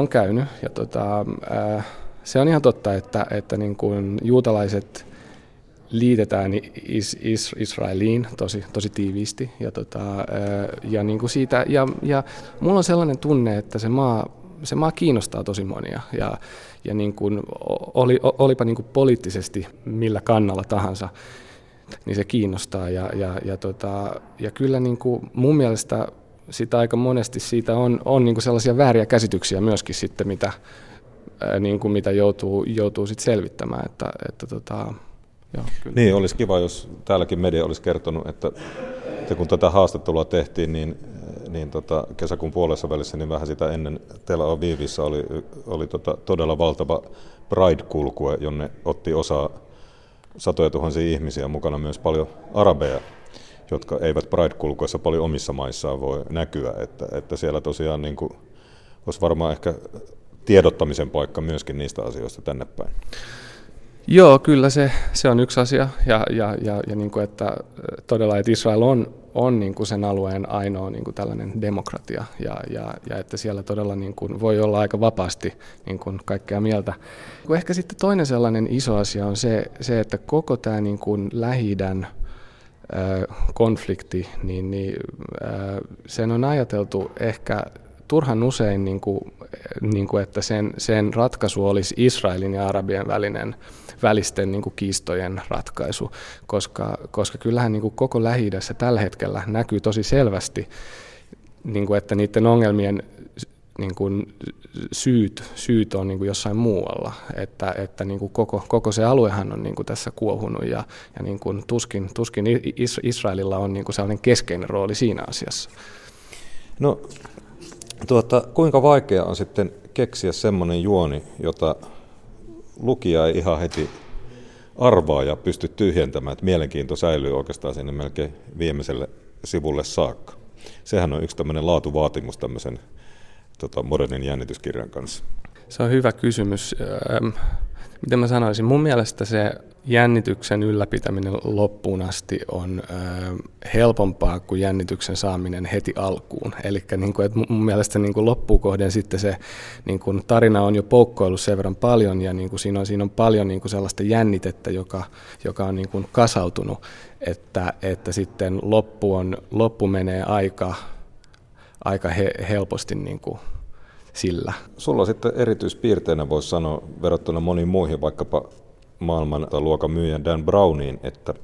on käynyt. Ja se on ihan totta, että niin kuin juutalaiset liitetään Israeliin tosi tiiviisti. Ja niin kuin siitä, ja mulla on sellainen tunne, että se maa kiinnostaa tosi monia ja niin kuin olipa niin kuin poliittisesti millä kannalla tahansa, niin se kiinnostaa ja kyllä niin kuin mun mielestä sitä aika monesti siitä on niin kuin sellaisia vääriä käsityksiä myöskin sitten mitä joutuu sit selvittämään, että joo, kyllä. Niin, olisi kiva, jos täälläkin media olisi kertonut, että kun tätä haastattelua tehtiin, niin kesäkuun puolessa välissä, niin vähän sitä ennen Tel Avivissä oli todella valtava Pride-kulkue, jonne otti osaa satoja tuhansia ihmisiä, mukana myös paljon arabeja, jotka eivät Pride-kulkuessa paljon omissa maissaan voi näkyä, että siellä tosiaan niin kuin, olisi varmaan ehkä tiedottamisen paikka myöskin niistä asioista tänne päin. Joo, kyllä se on yksi asia ja niin kuin, että todella, että Israel on niin kuin sen alueen ainoa niin kuin tällainen demokratia ja että siellä todella niin kuin voi olla aika vapaasti niin kuin kaikkea mieltä. Ehkä sitten toinen sellainen iso asia on se että koko tämä niin kuin Lähi-idän konflikti, sen on ajateltu ehkä turhan usein, niin kuin, että sen ratkaisu olisi Israelin ja arabien välisten niin kuin kiistojen ratkaisu, koska kyllähän niin kuin koko Lähi-idässä tällä hetkellä näkyy tosi selvästi, niin kuin, että niiden ongelmien niin kuin syyt on niin kuin jossain muualla, että niin kuin koko se aluehan on niin kuin tässä kuohunut ja niin kuin tuskin Israelilla on niin kuin sellainen keskeinen rooli siinä asiassa. No, kuinka vaikea on sitten keksiä semmoinen juoni, jota lukija ei ihan heti arvaa ja pysty tyhjentämään, että mielenkiinto säilyy oikeastaan sinne melkein viimeiselle sivulle saakka. Sehän on yksi tämmöinen laatuvaatimus tämmöisen modernin jännityskirjan kanssa. Se on hyvä kysymys. Miten mä sanoisin? Mun mielestä se jännityksen ylläpitäminen loppuun asti on helpompaa kuin jännityksen saaminen heti alkuun. Eli niin kuin, että mun mielestä niin kuin loppukohden sitten se niin kuin tarina on jo poukkoillut sen verran paljon ja niin kuin siinä on paljon niin kuin sellaista jännitettä, joka on niin kuin kasautunut, että sitten loppu menee aika helposti niin kuin sillä. Sulla sitten erityispiirteinä voisi sanoa verrattuna moniin muihin vaikkapa maailman luokan myyjän Dan Browniin, että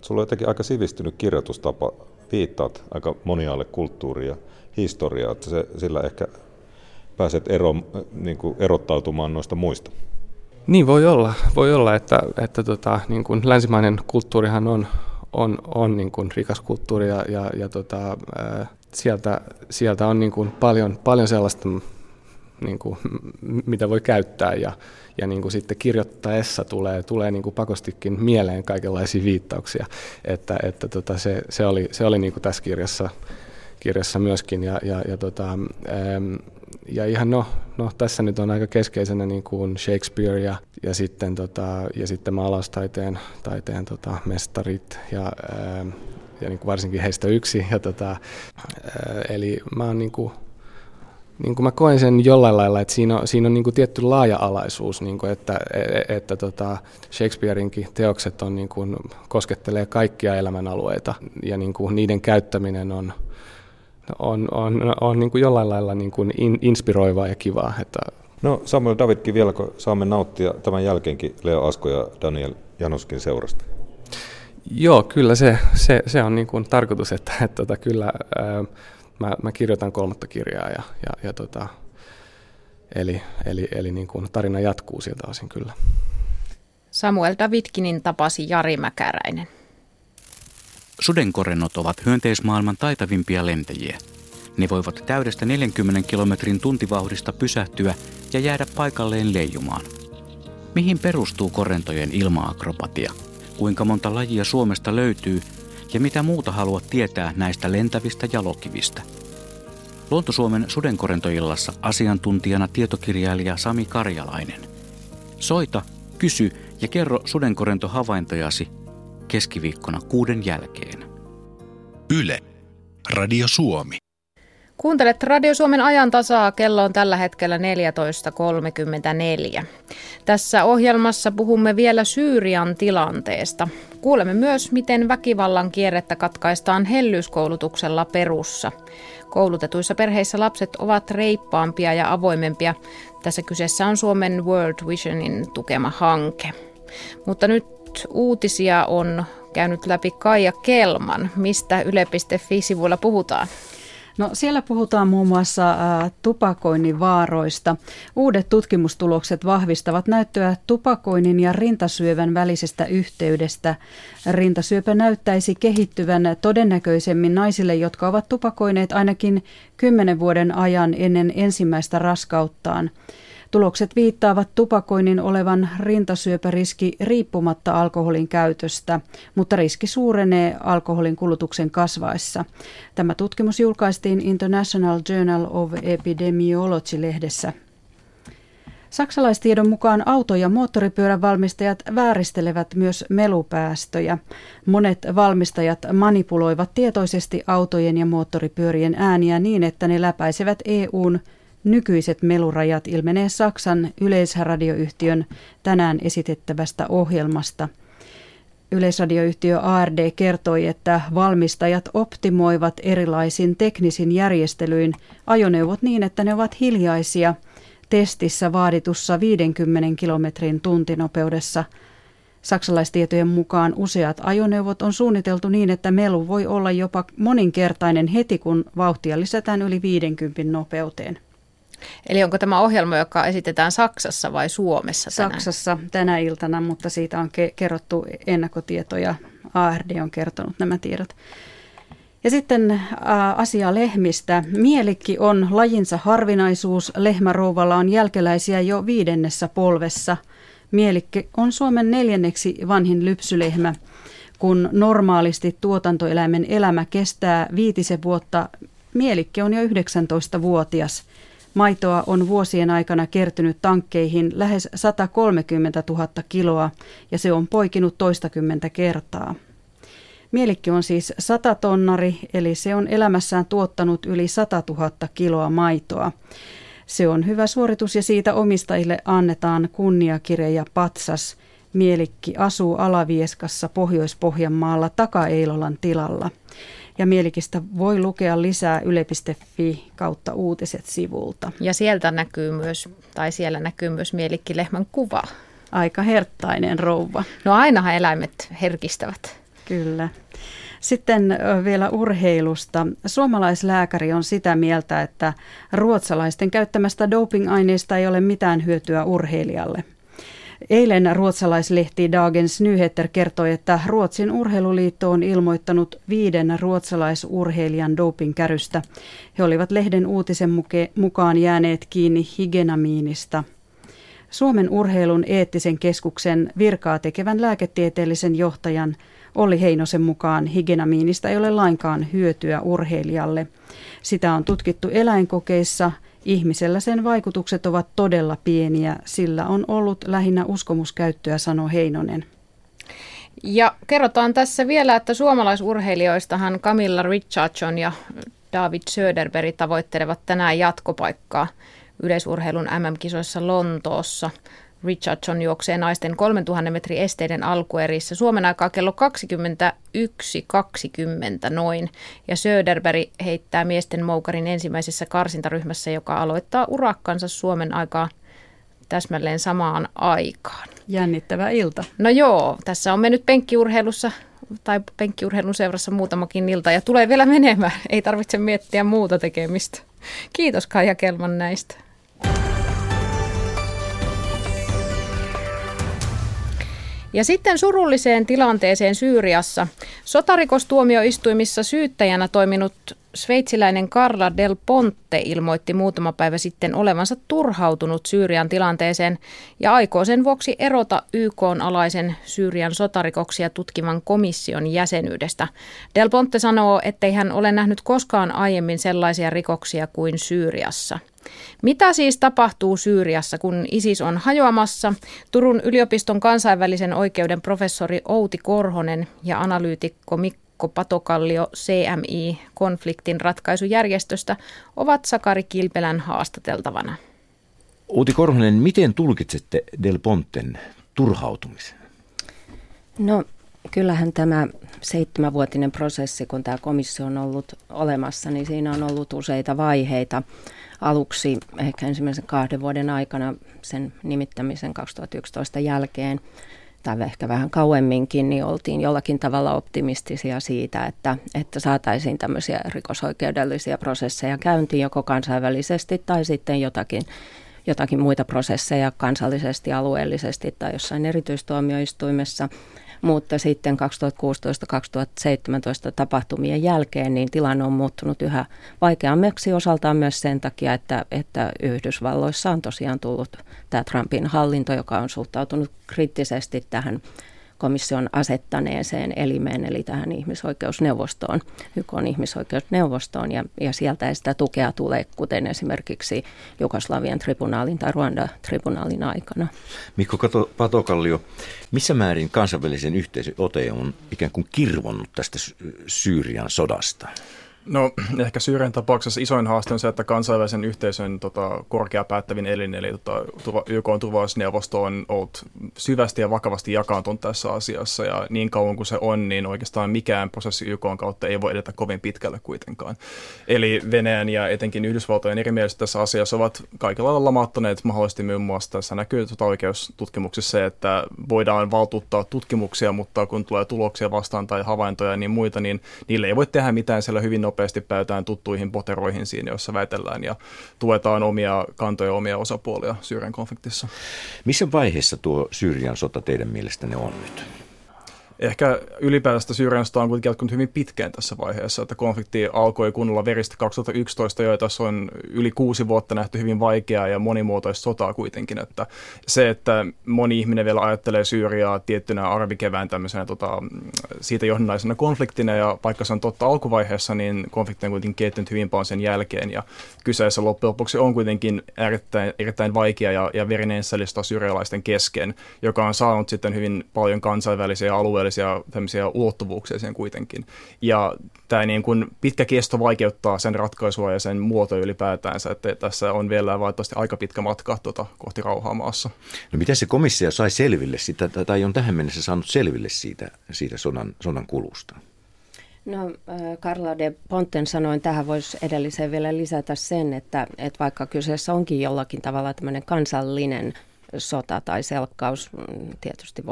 sulla on jotenkin aika sivistynyt kirjoitustapa, viittaat aika moniaalle kulttuuria ja historiaa, että sillä ehkä pääset erottautumaan noista muista. Niin voi olla että niin kuin länsimainen kulttuurihan on niin kuin rikas kulttuuri ja sieltä on niin kuin paljon sellaista, niin kuin, mitä voi käyttää ja niin kuin sitten kirjoittaessa tulee niin kuin pakostikin mieleen kaikenlaisia viittauksia, että se oli niin kuin tässä kirjassa myöskin ja ihan no tässä nyt on aika keskeisenä niin kuin Shakespeare ja sitten maalaustaiteen mestarit ja niin kuin varsinkin heistä yksi ja eli mä oon niin kuin mä koen sen jollain lailla, että siinä on niin kuin tietty laaja-alaisuus, niin kuin että Shakespeareinkin teokset on niin kuin koskettelee kaikkia elämänalueita ja niin kuin niiden käyttäminen on niin kuin jollain lailla niin kuin inspiroivaa ja kivaa. Että no Samuel Davidkin vielä, kun saamme nauttia tämän jälkeenkin Leo Asko ja Daniel Janowskin seurasta. Joo, kyllä se on niin kuin tarkoitus, että kyllä Mä kirjoitan 3. kirjaa ja eli niin kuin tarina jatkuu sieltä osin kyllä. Samuel Davidkinin tapasi Jari Mäkäräinen. Sudenkorennot ovat hyönteismaailman taitavimpia lentäjiä. Ne voivat täydestä 40 kilometrin tuntivauhdista pysähtyä ja jäädä paikalleen leijumaan. Mihin perustuu korentojen ilmaakrobatia? Kuinka monta lajia Suomesta löytyy? Ja mitä muuta haluat tietää näistä lentävistä jalokivistä? Luonto-Suomen sudenkorentoillassa asiantuntijana tietokirjailija Sami Karjalainen. Soita, kysy ja kerro sudenkorentohavaintojasi keskiviikkona 6 jälkeen. Yle. Radio Suomi. Kuuntelet Radio Suomen ajantasaa, kello on tällä hetkellä 14.34. Tässä ohjelmassa puhumme vielä Syyrian tilanteesta. Kuulemme myös, miten väkivallan kierrettä katkaistaan hellyyskoulutuksella Perussa. Koulutetuissa perheissä lapset ovat reippaampia ja avoimempia. Tässä kyseessä on Suomen World Visionin tukema hanke. Mutta nyt uutisia on käynyt läpi Kaija Kelman. Mistä yle.fi-sivuilla puhutaan? No, siellä puhutaan muun muassa tupakoinnin vaaroista. Uudet tutkimustulokset vahvistavat näyttöä tupakoinnin ja rintasyövän välisestä yhteydestä. Rintasyöpä näyttäisi kehittyvän todennäköisemmin naisille, jotka ovat tupakoineet ainakin 10 vuoden ajan ennen ensimmäistä raskauttaan. Tulokset viittaavat tupakoinnin olevan rintasyöpäriski riippumatta alkoholin käytöstä, mutta riski suurenee alkoholin kulutuksen kasvaessa. Tämä tutkimus julkaistiin International Journal of Epidemiology-lehdessä. Saksalaistiedon mukaan auto- ja moottoripyörävalmistajat vääristelevät myös melupäästöjä. Monet valmistajat manipuloivat tietoisesti autojen ja moottoripyörien ääniä niin, että ne läpäisevät EU:n nykyiset melurajat, ilmenee Saksan yleisradioyhtiön tänään esitettävästä ohjelmasta. Yleisradioyhtiö ARD kertoi, että valmistajat optimoivat erilaisin teknisin järjestelyin ajoneuvot niin, että ne ovat hiljaisia testissä vaaditussa 50 kilometrin tuntinopeudessa. Saksalaistietojen mukaan useat ajoneuvot on suunniteltu niin, että melu voi olla jopa moninkertainen heti, kun vauhtia lisätään yli 50 nopeuteen. Eli onko tämä ohjelma, joka esitetään Saksassa vai Suomessa tänään? Saksassa tänä iltana, mutta siitä on kerrottu ennakkotietoja. ARD on kertonut nämä tiedot. Ja sitten asia lehmistä. Mielikki on lajinsa harvinaisuus. Lehmärouvalla on jälkeläisiä jo 5. polvessa. Mielikki on Suomen 4. vanhin lypsylehmä. Kun normaalisti tuotantoeläimen elämä kestää 5 vuotta, mielikki on jo 19-vuotias. Maitoa on vuosien aikana kertynyt tankkeihin lähes 130 000 kiloa ja se on poikinut toistakymmentä kertaa. Mielikki on siis 100-tonnari, eli se on elämässään tuottanut yli 100 000 kiloa maitoa. Se on hyvä suoritus ja siitä omistajille annetaan kunniakirja ja patsas. Mielikki asuu Alavieskassa Pohjois-Pohjanmaalla Taka-Eilolan tilalla. Ja Mielikistä voi lukea lisää yle.fi/uutiset-sivulta. Ja siellä näkyy myös Mielikki-lehmän kuva. Aika herttainen rouva. No ainahan eläimet herkistävät. Kyllä. Sitten vielä urheilusta. Suomalaislääkäri on sitä mieltä, että ruotsalaisten käyttämästä dopingaineista ei ole mitään hyötyä urheilijalle. Eilen ruotsalaislehti Dagens Nyheter kertoi, että Ruotsin urheiluliitto on ilmoittanut 5 ruotsalaisurheilijan dopingkärystä. He olivat lehden uutisen mukaan jääneet kiinni higenamiinista. Suomen urheilun eettisen keskuksen virkaa tekevän lääketieteellisen johtajan Olli Heinosen mukaan higenamiinista ei ole lainkaan hyötyä urheilijalle. Sitä on tutkittu eläinkokeissa. Ihmisellä sen vaikutukset ovat todella pieniä. Sillä on ollut lähinnä uskomuskäyttöä, sanoi Heinonen. Ja kerrotaan tässä vielä, että suomalaisurheilijoistahan Camilla Richardson ja David Söderberg tavoittelevat tänään jatkopaikkaa yleisurheilun MM-kisoissa Lontoossa. Richardson juoksee naisten 3000 metrin esteiden alkuerissä Suomen aikaa kello 21.20 noin. Ja Söderberg heittää miesten moukarin ensimmäisessä karsintaryhmässä, joka aloittaa urakkansa Suomen aikaa täsmälleen samaan aikaan. Jännittävä ilta. No joo, tässä on mennyt penkkiurheilussa tai penkkiurheilun seurassa muutamakin ilta ja tulee vielä menemään. Ei tarvitse miettiä muuta tekemistä. Kiitos Kaija Kelman näistä. Ja sitten surulliseen tilanteeseen Syyriassa. Sotarikostuomioistuimissa syyttäjänä toiminut sveitsiläinen Carla Del Ponte ilmoitti muutama päivä sitten olevansa turhautunut Syyrian tilanteeseen ja aikoo sen vuoksi erota YK:n alaisen Syyrian sotarikoksia tutkivan komission jäsenyydestä. Del Ponte sanoo, ettei hän ole nähnyt koskaan aiemmin sellaisia rikoksia kuin Syyriassa. Mitä siis tapahtuu Syyriassa, kun ISIS on hajoamassa? Turun yliopiston kansainvälisen oikeuden professori Outi Korhonen ja analyytikko Mikko Patokallio CMI-konfliktin ratkaisujärjestöstä ovat Sakari Kilpelän haastateltavana. Outi Korhonen, miten tulkitsette Del Ponten turhautumisen? No kyllähän tämä 7-vuotinen prosessi, kun tämä komissio on ollut olemassa, niin siinä on ollut useita vaiheita. Aluksi ehkä ensimmäisen 2 vuoden aikana sen nimittämisen 2011 jälkeen, tai ehkä vähän kauemminkin, niin oltiin jollakin tavalla optimistisia siitä, että saataisiin tämmöisiä rikosoikeudellisia prosesseja käyntiin joko kansainvälisesti tai sitten jotakin muita prosesseja kansallisesti, alueellisesti tai jossain erityistuomioistuimessa. Mutta sitten 2016-2017 tapahtumien jälkeen niin tilanne on muuttunut yhä vaikeammaksi osaltaan myös sen takia, että Yhdysvalloissa on tosiaan tullut tämä Trumpin hallinto, joka on suhtautunut kriittisesti tähän komission asettaneeseen elimeen, eli tähän ihmisoikeusneuvostoon, YK:n ihmisoikeusneuvostoon, ja sieltä ei sitä tukea tule, kuten esimerkiksi Jugoslavian tribunaalin tai Ruanda-tribunaalin aikana. Mikko Patokallio, missä määrin kansainvälisen yhteisön ote on ikään kuin kirvonnut tästä Syyrian sodasta? No ehkä Syyrian tapauksessa isoin haaste on se, että kansainvälisen yhteisön korkea päättävin elin, eli YK:n turvallisuusneuvosto on ollut syvästi ja vakavasti jakaantunut tässä asiassa, ja niin kauan kuin se on, niin oikeastaan mikään prosessi YK:n kautta ei voi edetä kovin pitkälle kuitenkaan. Eli Venäjän ja etenkin Yhdysvaltojen erimieliset tässä asiassa ovat kaikilla lailla lamauttaneet mahdollisesti muun muassa. Tässä näkyy oikeustutkimuksissa se, että voidaan valtuuttaa tutkimuksia, mutta kun tulee tuloksia vastaan tai havaintoja ja niin muita, niin niille ei voi tehdä mitään siellä hyvin nopeasti päätään tuttuihin poteroihin siinä, jossa väitellään ja tuetaan omia kantoja, omia osapuolia Syyrian konfliktissa. Missä vaiheessa tuo Syyrian sota teidän mielestänne on nyt? Ehkä ylipäätään Syyrian sota on kuitenkin jatkunut hyvin pitkään tässä vaiheessa, että konflikti alkoi kunnolla veristä 2011, joita on yli 6 vuotta nähty hyvin vaikeaa ja monimuotoista sotaa kuitenkin. Että se, että moni ihminen vielä ajattelee Syyriaa tiettynä arabikevään tämmöisenä siitä johdannaisena konfliktina, ja vaikka se on totta alkuvaiheessa, niin konflikti on kuitenkin kehittynyt hyvin paljon sen jälkeen, ja kyseessä loppujen lopuksi on kuitenkin erittäin vaikea ja verinen sälistä syyrialaisten kesken, joka on saanut sitten hyvin paljon kansainvälisiä alueita, tämmöisiä ulottuvuuksia sen kuitenkin. Ja tämä niin kuin pitkä kesto vaikeuttaa sen ratkaisua ja sen muotoa ylipäätänsä, että tässä on vielä valitettavasti aika pitkä matka kohti rauhaa maassa. No mitä se komissio sai selville siitä, tai on tähän mennessä saanut selville siitä sodan kulusta? No Carla de Ponten sanoin, tähän voisi edelliseen vielä lisätä sen, että vaikka kyseessä onkin jollakin tavalla tämmöinen kansallinen sota tai selkkaus, tietysti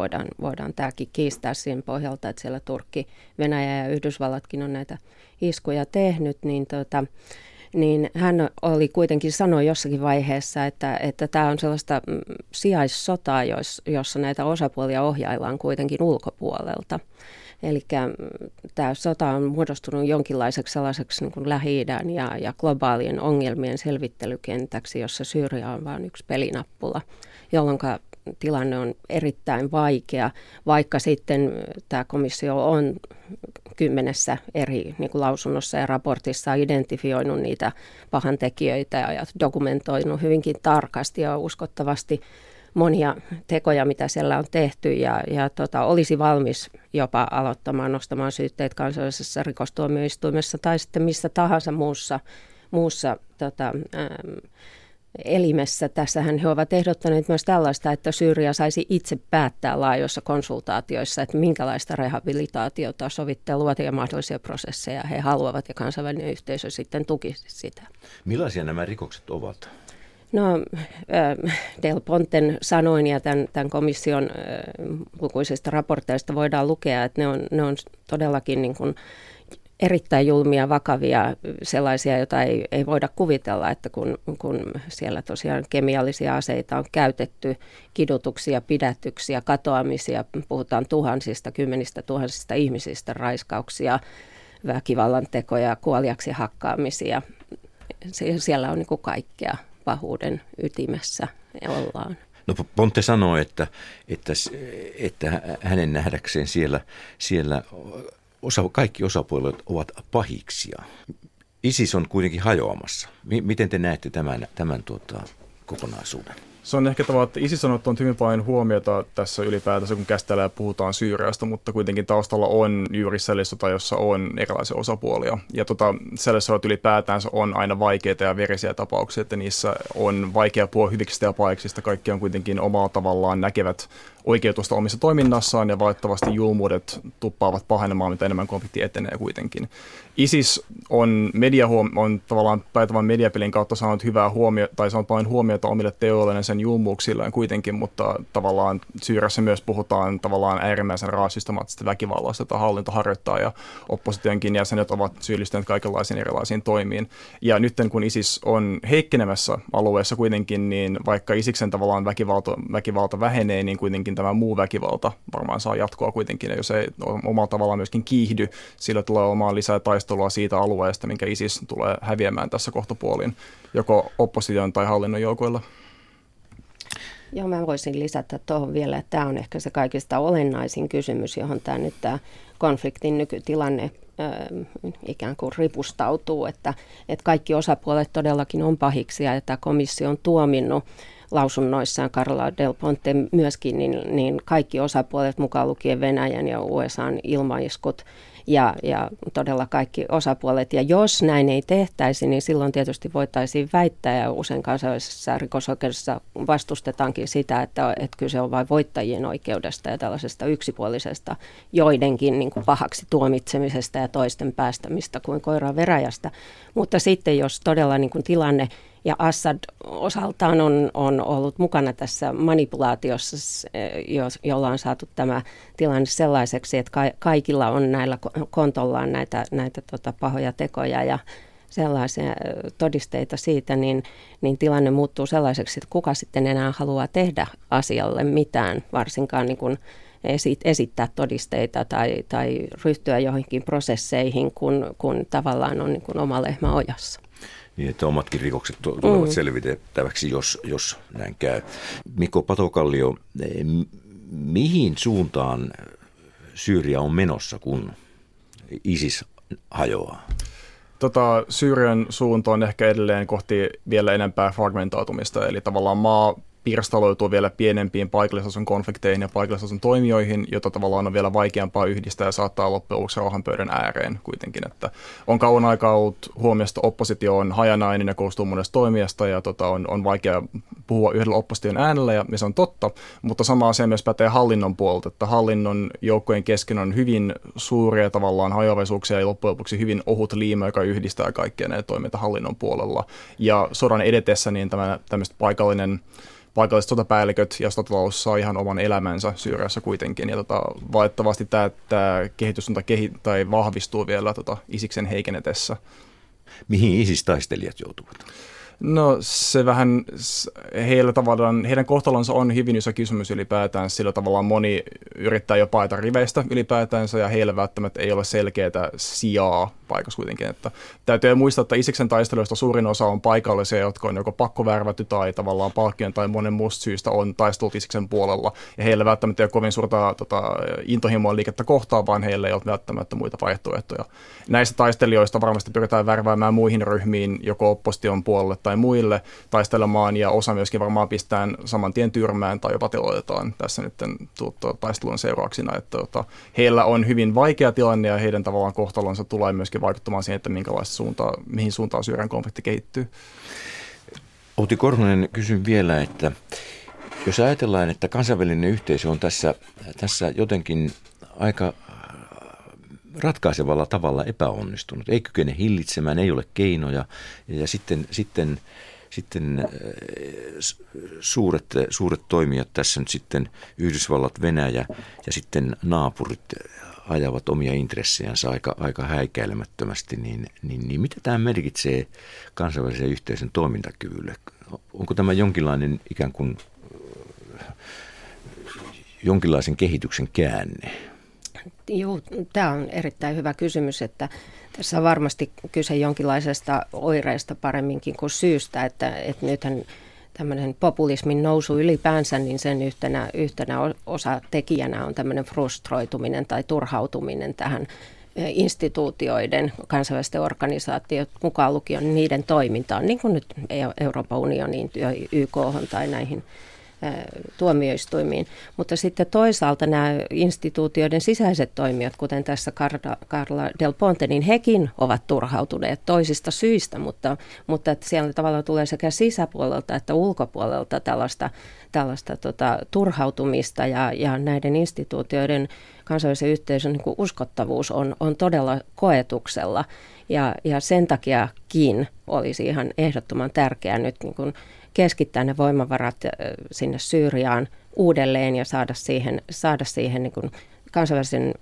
voidaan tämäkin kiistää sen pohjalta, että siellä Turkki, Venäjä ja Yhdysvallatkin on näitä iskuja tehnyt, niin niin hän oli kuitenkin sanoi jossakin vaiheessa, että tämä on sellaista sijaissotaa, jossa näitä osapuolia ohjaillaan kuitenkin ulkopuolelta. Eli tämä sota on muodostunut jonkinlaiseksi sellaiseksi niin kuin Lähi-idän ja globaalien ongelmien selvittelykentäksi, jossa Syyria on vain yksi pelinappula, jolloin tilanne on erittäin vaikea, vaikka sitten tämä komissio on 10 eri niin kuin lausunnossa ja raportissa identifioinut niitä pahantekijöitä ja dokumentoinut hyvinkin tarkasti ja uskottavasti monia tekoja, mitä siellä on tehty, ja olisi valmis jopa nostamaan syytteet kansallisessa rikostuomioistuimessa tai sitten missä tahansa muussa elimessä. Tässähän he ovat ehdottaneet myös tällaista, että Syyria saisi itse päättää laajoissa konsultaatioissa, että minkälaista rehabilitaatiota, sovittelua ja mahdollisia prosesseja he haluavat, ja kansainvälinen yhteisö sitten tukisi sitä. Millaisia nämä rikokset ovat? No, Del Ponten sanoin ja tämän komission lukuisista raporteista voidaan lukea, että ne on todellakin niin kuin erittäin julmia, vakavia, sellaisia, joita ei voida kuvitella, että kun siellä tosiaan kemiallisia aseita on käytetty, kidutuksia, pidätyksiä, katoamisia, puhutaan 10,000s, 10,000s ihmisistä, raiskauksia, väkivallan tekoja, kuoliaksi hakkaamisia, siellä on niin kuin kaikkea. Pahuuden ytimessä ollaan. No, Ponte sanoo, että hänen nähdäkseen siellä kaikki osapuolet ovat pahiksia. ISIS on kuitenkin hajoamassa. Miten te näette tämän kokonaisuuden? Se on ehkä tavallaan, että ISIS on ottanut hyvin paljon huomiota tässä ylipäätänsä, kun käsitellään ja puhutaan Syyriasta, mutta kuitenkin taustalla on juuri sällissota, jossa on erilaisia osapuolia. Ja sällissodat ylipäätänsä on aina vaikeita ja verisiä tapauksia, että niissä on vaikea puhua hyviksistä ja paiksista. Kaikki on kuitenkin omalla tavallaan näkevät oikeutusta omissa toiminnassaan, ja valitettavasti julmuudet tuppaavat pahenemaan, mitä enemmän konflikti etenee kuitenkin. ISIS on, on tavallaan päätävän mediapelin kautta saanut hyvää huomiota, tai saanut paljon huomiota omille teoilleen sen julmuuksilleen kuitenkin, mutta tavallaan Syyriassa myös puhutaan tavallaan äärimmäisen raasistamaattisesta väkivallasta, jota hallinto harjoittaa, ja oppositionkin jäsenet ovat syyllistyneet kaikenlaisiin erilaisiin toimiin. Ja nyt kun ISIS on heikkenemässä alueessa kuitenkin, niin vaikka ISIKsen tavallaan väkivalta vähenee, niin kuitenkin tämä muu väkivalta varmaan saa jatkoa kuitenkin, ja jos ei omalla tavallaan myöskin kiihdy, sillä tulee omaan lisää taistelua siitä alueesta, minkä ISIS tulee häviämään tässä kohtapuoliin, joko opposition tai hallinnon joukoilla. Joo, mä voisin lisätä tuohon vielä, että tämä on ehkä se kaikista olennaisin kysymys, johon tämä konfliktin nykytilanne ikään kuin ripustautuu, että kaikki osapuolet todellakin on pahiksia, ja tämä komissio on tuominnut lausunnoissaan, Carla Del Ponte myöskin, niin kaikki osapuolet mukaan lukien Venäjän ja USA:n ilmaiskut ja todella kaikki osapuolet. Ja jos näin ei tehtäisi, niin silloin tietysti voitaisiin väittää, ja usein kansainvälisessä rikosoikeudessa vastustetaankin sitä, että kyse on vain voittajien oikeudesta ja tällaisesta yksipuolisesta joidenkin niin kuin pahaksi tuomitsemisesta ja toisten päästämistä kuin koiran veräjästä. Mutta sitten jos todella niin kuin tilanne, ja Assad osaltaan on ollut mukana tässä manipulaatiossa, jolla on saatu tämä tilanne sellaiseksi, että kaikilla on näillä kontollaan näitä pahoja tekoja ja sellaisia todisteita siitä, niin tilanne muuttuu sellaiseksi, että kuka sitten enää haluaa tehdä asialle mitään, varsinkaan niin kuin esittää todisteita tai ryhtyä johonkin prosesseihin, kun tavallaan on niin kuin oma lehmä ojassa. Niin, että omatkin rikokset tulevat selvitettäväksi, jos näin käy. Mikko Patokallio, mihin suuntaan Syyria on menossa, kun ISIS hajoaa? Syyrian suunta on ehkä edelleen kohti vielä enempää fragmentautumista, eli tavallaan maa pirstaloituu vielä pienempiin paikallistason konflikteihin ja paikallistason toimijoihin, jota tavallaan on vielä vaikeampaa yhdistää ja saattaa loppujen lopuksi rauhanpöydän ääreen kuitenkin. Että on kauan aikaa ollut huomioista, oppositio on hajanainen ja koostuu monesta toimijasta, ja on vaikea puhua yhdellä opposition äänellä, ja se on totta, mutta sama asia myös pätee hallinnon puolelta, että hallinnon joukkojen kesken on hyvin suuria tavallaan hajoavaisuuksia ja loppujen lopuksi hyvin ohut liima, joka yhdistää kaikkia näitä toimintaa hallinnon puolella. Ja sodan edetessä niin tämä tämmöistä paikalliset sotapäälliköt ja sotatalous saa ihan oman elämänsä Syyriassa kuitenkin. Ja valitettavasti tämä kehityssuunta vahvistuu vielä ISIKsen heikennetessä. mihin ISIS-taistelijat joutuvat? No se vähän, heidän kohtalonsa on hyvin iso kysymys ylipäätään, sillä tavalla moni yrittää jo paeta riveistä ylipäätänsä ja heillä välttämättä ei ole selkeää sijaa paikassa kuitenkin. Että täytyy muistaa, että Isiksen taisteluista suurin osa on paikallisia, jotka on joko pakkovärvätty tai tavallaan palkkion tai monen muusta syystä on taistelut Isiksen puolella. Ja heillä välttämättä ei ole kovin suurta intohimoa liikettä kohtaan, vaan heillä ei ole välttämättä muita vaihtoehtoja. Näistä taistelijoista varmasti pyritään värväämään muihin ryhmiin, joko opposition puolelle tai muille taistelemaan, ja osa myöskin varmaan pistään saman tien tyrmään tai jopa teloitetaan tässä nyt taistelun seurauksina. Että heillä on hyvin vaikea tilanne ja heidän tavallaan kohtalonsa tulee myöskin vaikuttamaan siihen, että minkälaista suuntaa, mihin suuntaan Syyrian konflikti kehittyy. Outi Korhonen, kysyn vielä, että jos ajatellaan, että kansainvälinen yhteisö on tässä jotenkin aika ratkaisevalla tavalla epäonnistunut, ei kykene hillitsemään, ei ole keinoja ja sitten suuret toimijat tässä nyt sitten Yhdysvallat, Venäjä ja sitten naapurit ajavat omia intressejänsä aika häikäilemättömästi, niin mitä tämä merkitsee kansainvälisen yhteisön toimintakyvylle? Onko tämä jonkinlainen ikään kuin jonkinlaisen kehityksen käänne? Joo, tämä on erittäin hyvä kysymys, että tässä on varmasti kyse jonkinlaisesta oireesta paremminkin kuin syystä, että nythän tämmöinen populismin nousu ylipäänsä, niin sen yhtenä osatekijänä on tämmöinen frustroituminen tai turhautuminen tähän instituutioiden, kansainvälisten organisaatiot mukaan lukion niiden toimintaan, niin kuin nyt Euroopan unioniin, YK:hon tai näihin tuomioistuimiin, mutta sitten toisaalta nämä instituutioiden sisäiset toimijat, kuten tässä Carla Del Ponte, niin hekin ovat turhautuneet toisista syistä, mutta että siellä tavallaan tulee sekä sisäpuolelta että ulkopuolelta tällaista turhautumista ja näiden instituutioiden kansainvälisen yhteisön niin kuin uskottavuus on todella koetuksella ja sen takiakin olisi ihan ehdottoman tärkeää nyt niin kuin keskittää ne voimavarat sinne Syyriaan uudelleen ja saada siihen niin kuin kansainvälisen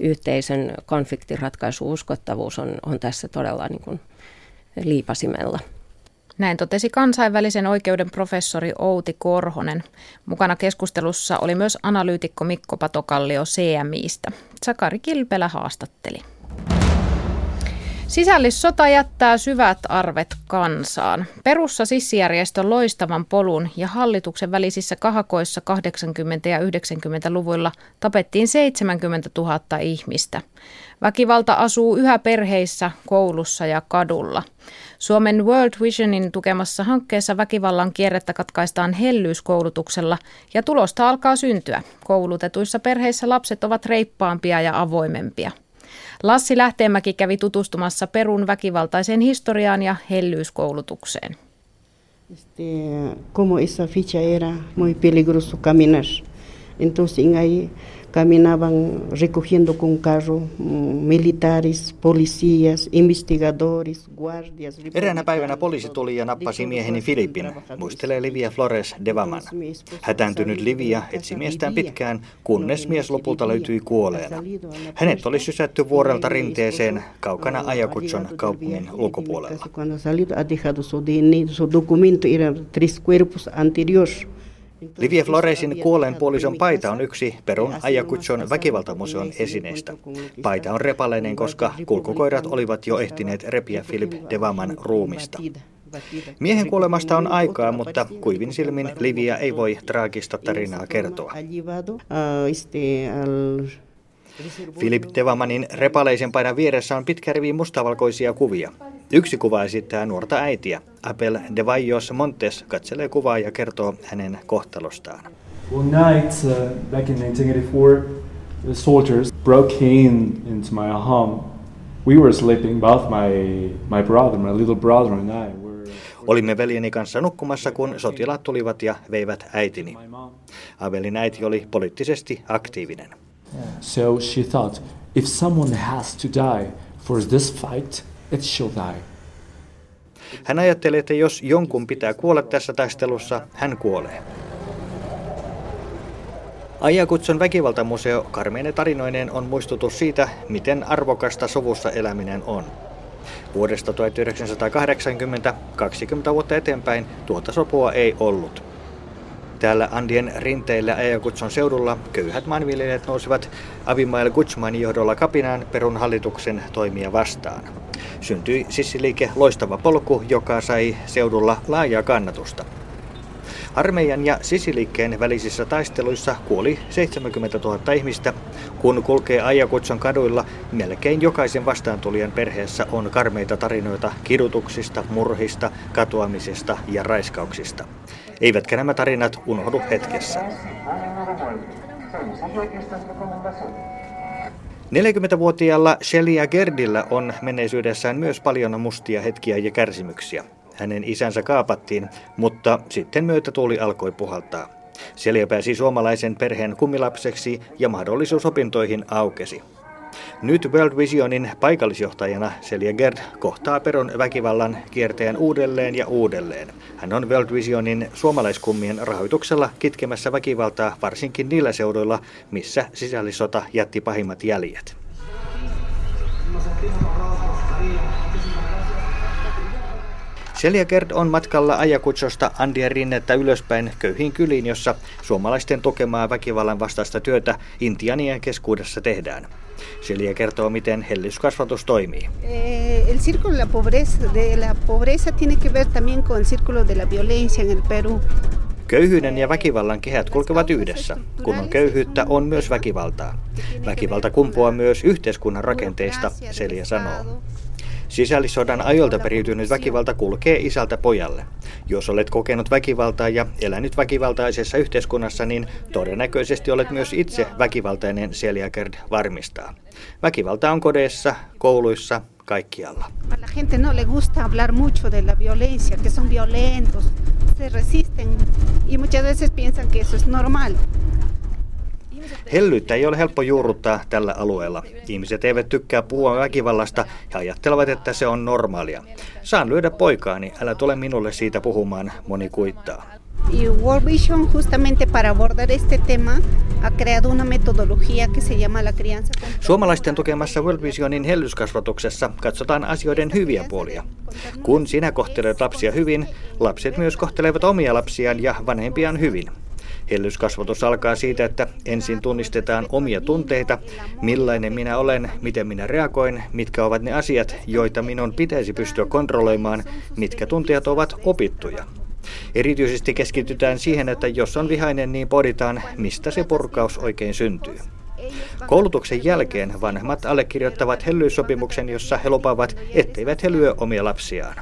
yhteisön konfliktinratkaisuuskottavuus on tässä todella niin kuin liipasimella. Näin totesi kansainvälisen oikeuden professori Outi Korhonen. Mukana keskustelussa oli myös analyytikko Mikko Patokallio CMI:stä. Sakari Kilpelä haastatteli. Sisällissota jättää syvät arvet kansaan. Perussa sissijärjestön loistavan polun ja hallituksen välisissä kahakoissa 80- ja 90-luvuilla tapettiin 70 000 ihmistä. Väkivalta asuu yhä perheissä, koulussa ja kadulla. Suomen World Visionin tukemassa hankkeessa väkivallan kierrettä katkaistaan hellyyskoulutuksella ja tulosta alkaa syntyä. Koulutetuissa perheissä lapset ovat reippaampia ja avoimempia. Lassi Lähteenmäki kävi tutustumassa Perun väkivaltaiseen historiaan ja hellyyskoulutukseen. Como esa ficha era muy peligroso caminar. Entonces ahí caminaban recogiendo con carro militares, policías, investigadores, guardias. Eräänä päivänä poliisi tuli ja nappasi mieheni Filipin, muistelee Livia Flores de Vaman. Hätääntynyt Livia etsi miestään pitkään, kunnes mies lopulta löytyi kuolleena. Hänet oli sysätty vuorelta rinteeseen kaukana Ajakutson kaupungin ulkopuolella. Livia Floresin kuolleen puolison paita on yksi Perun Ajakutson väkivaltamuseon esineistä. Paita on repaleinen, koska kulkukoirat olivat jo ehtineet repiä Philip Devaman ruumista. Miehen kuolemasta on aikaa, mutta kuivin silmin Livia ei voi traagista tarinaa kertoa. Philip Devamanin repaleisen paidan vieressä on pitkä rivi mustavalkoisia kuvia. Yksi kuva esittää nuorta äitiä. Abel de Vajos Montes katselee kuvaa ja kertoo hänen kohtalostaan. One night back in 1984, the soldiers broke in into my home. We were sleeping, both my brother, my little brother and I. Olimme veljeni kanssa nukkumassa, kun sotilaat tulivat ja veivät äitini. Abelin äiti oli poliittisesti aktiivinen. So she thought, if someone has to die for this fight, it shall die. Hän ajatteli, että jos jonkun pitää kuolla tässä taistelussa, hän kuolee. Ajakutson väkivaltamuseo karmeine tarinoineen on muistutus siitä, miten arvokasta sovussa eläminen on. Vuodesta 1980, 20 vuotta eteenpäin, tuota sopua ei ollut. Täällä Andien rinteillä Ajakutson seudulla köyhät maanviljelijät nousivat Abimael Guzmánin johdolla kapinaan Perun hallituksen toimia vastaan. Syntyi sissiliike Loistava polku, joka sai seudulla laajaa kannatusta. Armeijan ja sissiliikkeen välisissä taisteluissa kuoli 70 000 ihmistä, kun kulkee Ajakutson kaduilla, melkein jokaisen vastaantulijan perheessä on karmeita tarinoita kidutuksista, murhista, katoamisesta ja raiskauksista. Eivätkä nämä tarinat unohdu hetkessä. 40-vuotiaalla Celia Gerdillä on menneisyydessään myös paljon mustia hetkiä ja kärsimyksiä. Hänen isänsä kaapattiin, mutta sitten myötätuuli alkoi puhaltaa. Celia pääsi suomalaisen perheen kummilapseksi ja mahdollisuus opintoihin aukesi. Nyt World Visionin paikallisjohtajana Celia Gerd kohtaa Perun väkivallan kierteen uudelleen ja uudelleen. Hän on World Visionin suomalaiskummien rahoituksella kitkemässä väkivaltaa varsinkin niillä seuduilla, missä sisällissota jätti pahimmat jäljet. Celia Gerd on matkalla Ajacutsosta Andien rinnettä ylöspäin köyhiin kyliin, jossa suomalaisten tukemaa väkivallan vastaista työtä intianien keskuudessa tehdään. Celia kertoo, miten hellyskasvatus toimii. El círculo de la pobreza tiene que ver también con el círculo de la violencia en el Perú. Köyhyyden ja väkivallan kehät kulkevat yhdessä. Kun on köyhyyttä, on myös väkivaltaa. Väkivalta kumpuaa myös yhteiskunnan rakenteista, Celia sanoo. Sisällissodan ajoilta periytynyt väkivalta kulkee isältä pojalle. Jos olet kokenut väkivaltaa ja elänyt väkivaltaisessa yhteiskunnassa, niin todennäköisesti olet myös itse väkivaltainen, Celia Gerd varmistaa. Väkivalta on kodeissa, kouluissa, kaikkialla. La gente no le gusta hablar mucho de la violencia, que son violentos, se resisten y muchas veces piensan que eso es normal. Hellyyttä ei ole helppo juurruttaa tällä alueella. Ihmiset eivät tykkää puhua väkivallasta ja ajattelevat, että se on normaalia. Saan lyödä poikaani, älä tule minulle siitä puhumaan, moni kuittaa. World Vision justamente para abordar este tema ha creado una metodología que se llama la crianza. Suomalaisten tukemassa World Visionin hellyskasvatuksessa katsotaan asioiden hyviä puolia. Kun sinä kohtelet lapsia hyvin, lapset myös kohtelevat omia lapsiaan ja vanhempiaan hyvin. Hellyskasvatus alkaa siitä, että ensin tunnistetaan omia tunteita, millainen minä olen, miten minä reagoin, mitkä ovat ne asiat, joita minun pitäisi pystyä kontrolloimaan, mitkä tunteet ovat opittuja. Erityisesti keskitytään siihen, että jos on vihainen, niin pohditaan, mistä se purkaus oikein syntyy. Koulutuksen jälkeen vanhemmat allekirjoittavat hellyyssopimuksen, jossa he lupaavat, etteivät he lyö omia lapsiaan.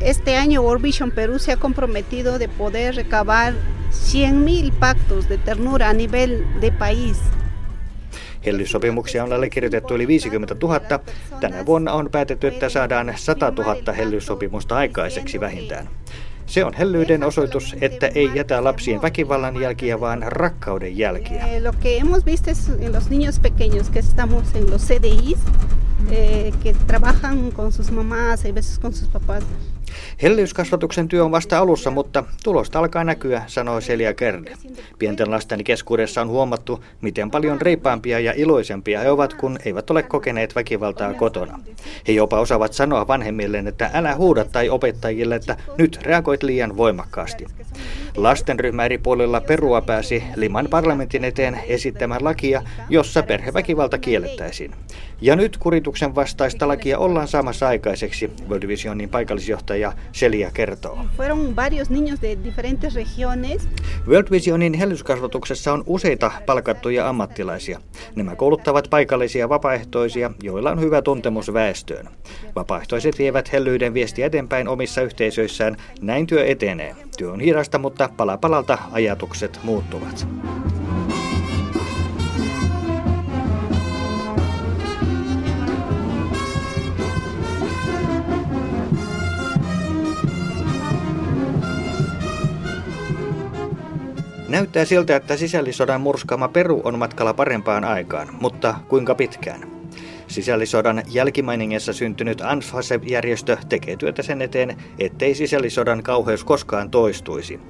Este año World Vision Perú se ha comprometido de poder recabar 100.000 pactos de ternura a nivel de país. Hellysopimuksia on allekirjoitettu yli 50 000. Tänä vuonna on päätetty, että saadaan 100 000 hellysopimusta aikaiseksi vähintään. Se on hellyyden osoitus, että ei jätä lapsien väkivallan jälkiä, vaan rakkauden jälkiä. Lo que hemos visto es en los niños pequeños que estamos en los CDIs, que trabajan con sus mamás y veces con sus papás. Hellyyskasvatuksen työ on vasta alussa, mutta tulosta alkaa näkyä, sanoi Celia Gerd. Pienten lasten keskuudessa on huomattu, miten paljon reipaampia ja iloisempia he ovat, kun eivät ole kokeneet väkivaltaa kotona. He jopa osaavat sanoa vanhemmilleen, että älä huuda, tai opettajille, että nyt reagoit liian voimakkaasti. Lastenryhmä eri puolilla Perua pääsi Liman parlamentin eteen esittämään lakia, jossa perheväkivalta kiellettäisiin. Ja nyt kurituksen vastaista lakia ollaan saamassa aikaiseksi, World Visionin paikallisjohtaja Celia kertoo. World Visionin hellyskasvatuksessa on useita palkattuja ammattilaisia. Nämä kouluttavat paikallisia vapaaehtoisia, joilla on hyvä tuntemus väestöön. Vapaaehtoiset vievät hellyyden viestiä eteenpäin omissa yhteisöissään. Näin työ etenee. Työ on hidasta, mutta pala palalta ajatukset muuttuvat. Näyttää siltä, että sisällissodan murskaama Peru on matkalla parempaan aikaan, mutta kuinka pitkään? Sisällissodan jälkimainingessa syntynyt ANFASEV-järjestö tekee työtä sen eteen, ettei sisällissodan kauheus koskaan toistuisi.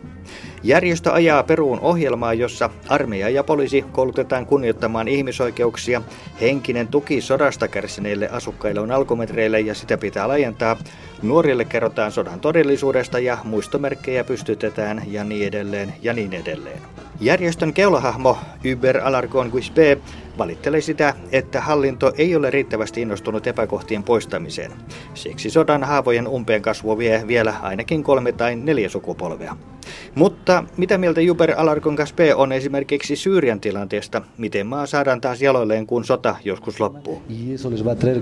Järjestö ajaa Peruun ohjelmaa, jossa armeija ja poliisi koulutetaan kunnioittamaan ihmisoikeuksia. Henkinen tuki sodasta kärsineille asukkaille on alkumetreille ja sitä pitää laajentaa. Nuorille kerrotaan sodan todellisuudesta ja muistomerkkejä pystytetään ja niin edelleen ja niin edelleen. Järjestön keulahahmo Huber Alarcón Quispe valittelee sitä, että hallinto ei ole riittävästi innostunut epäkohtien poistamiseen. Siksi sodan haavojen umpeen kasvu vie vielä ainakin 3 tai 4 sukupolvea. Mutta mitä mieltä Huber Alarcón Quispe on esimerkiksi Syyrian tilanteesta? Miten maa saadaan taas jaloilleen, kun sota joskus loppuu? Y eso les va a traer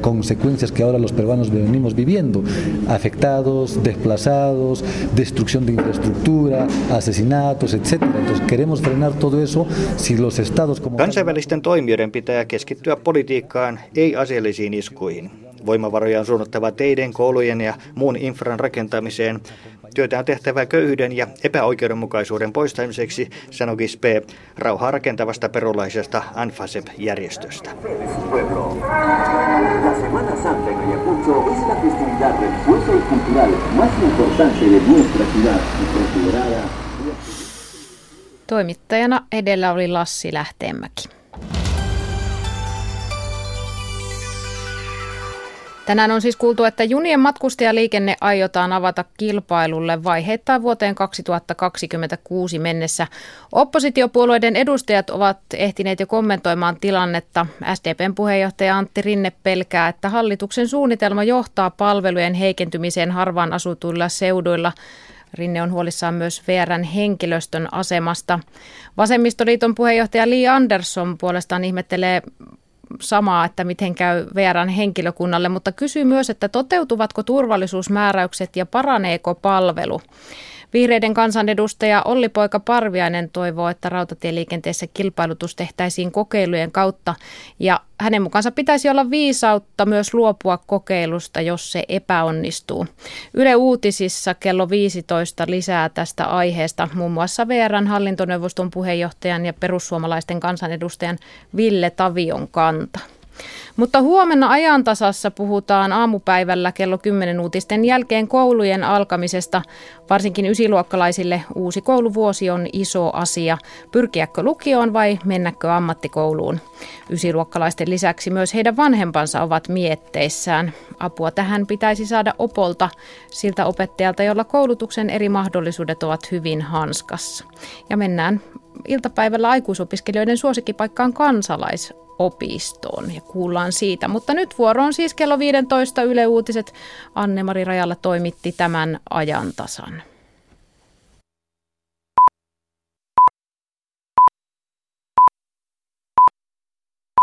consecuencias que ahora los peruanos venimos viviendo. Afectados, desplazados, destrucción de infraestructura, asesinatos, etc. Entonces queremos frenar todo eso si los estados como... Kansainvälisten toimijoiden pitää keskittyä politiikkaan, ei aseellisiin iskuihin. Voimavaroja on suunnattava teiden, koulujen ja muun infran rakentamiseen. Työtä on tehtävä köyhyyden ja epäoikeudenmukaisuuden poistamiseksi, sanoi Quispe rauhaa rakentavasta perulaisesta ANFASEP-järjestöstä. Toimittajana edellä oli Lassi Lähteenmäki. Tänään on siis kuultu, että junien matkustajaliikenne aiotaan avata kilpailulle vaiheittain vuoteen 2026 mennessä. Oppositiopuolueiden edustajat ovat ehtineet jo kommentoimaan tilannetta. SDP:n puheenjohtaja Antti Rinne pelkää, että hallituksen suunnitelma johtaa palvelujen heikentymiseen harvaan asutuilla seuduilla. Rinne on huolissaan myös VR:n henkilöstön asemasta. Vasemmistoliiton puheenjohtaja Li Andersson puolestaan ihmettelee samaa, että miten käy VR:n henkilökunnalle, mutta kysyy myös, että toteutuvatko turvallisuusmääräykset ja paraneeko palvelu. Vihreiden kansanedustaja Olli Poika Parviainen toivoo, että rautatieliikenteessä kilpailutus tehtäisiin kokeilujen kautta ja hänen mukaansa pitäisi olla viisautta myös luopua kokeilusta, jos se epäonnistuu. Yle Uutisissa kello 15 lisää tästä aiheesta muun muassa VR:n hallintoneuvoston puheenjohtajan ja perussuomalaisten kansanedustajan Ville Tavion kanta. Mutta huomenna Ajantasassa puhutaan aamupäivällä kello 10 uutisten jälkeen koulujen alkamisesta. Varsinkin ysiluokkalaisille uusi kouluvuosi on iso asia. Pyrkiäkö lukioon vai mennäkö ammattikouluun? Ysiluokkalaisten lisäksi myös heidän vanhempansa ovat mietteissään. Apua tähän pitäisi saada opolta, siltä opettajalta, jolla koulutuksen eri mahdollisuudet ovat hyvin hanskassa. Ja mennään iltapäivällä aikuisopiskelijoiden suosikkipaikkaan kansalaisopistoon ja kuullaan siitä. Mutta nyt vuoro on siis kello 15 Yle Uutiset. Anne-Mari Rajala toimitti tämän Ajantasan.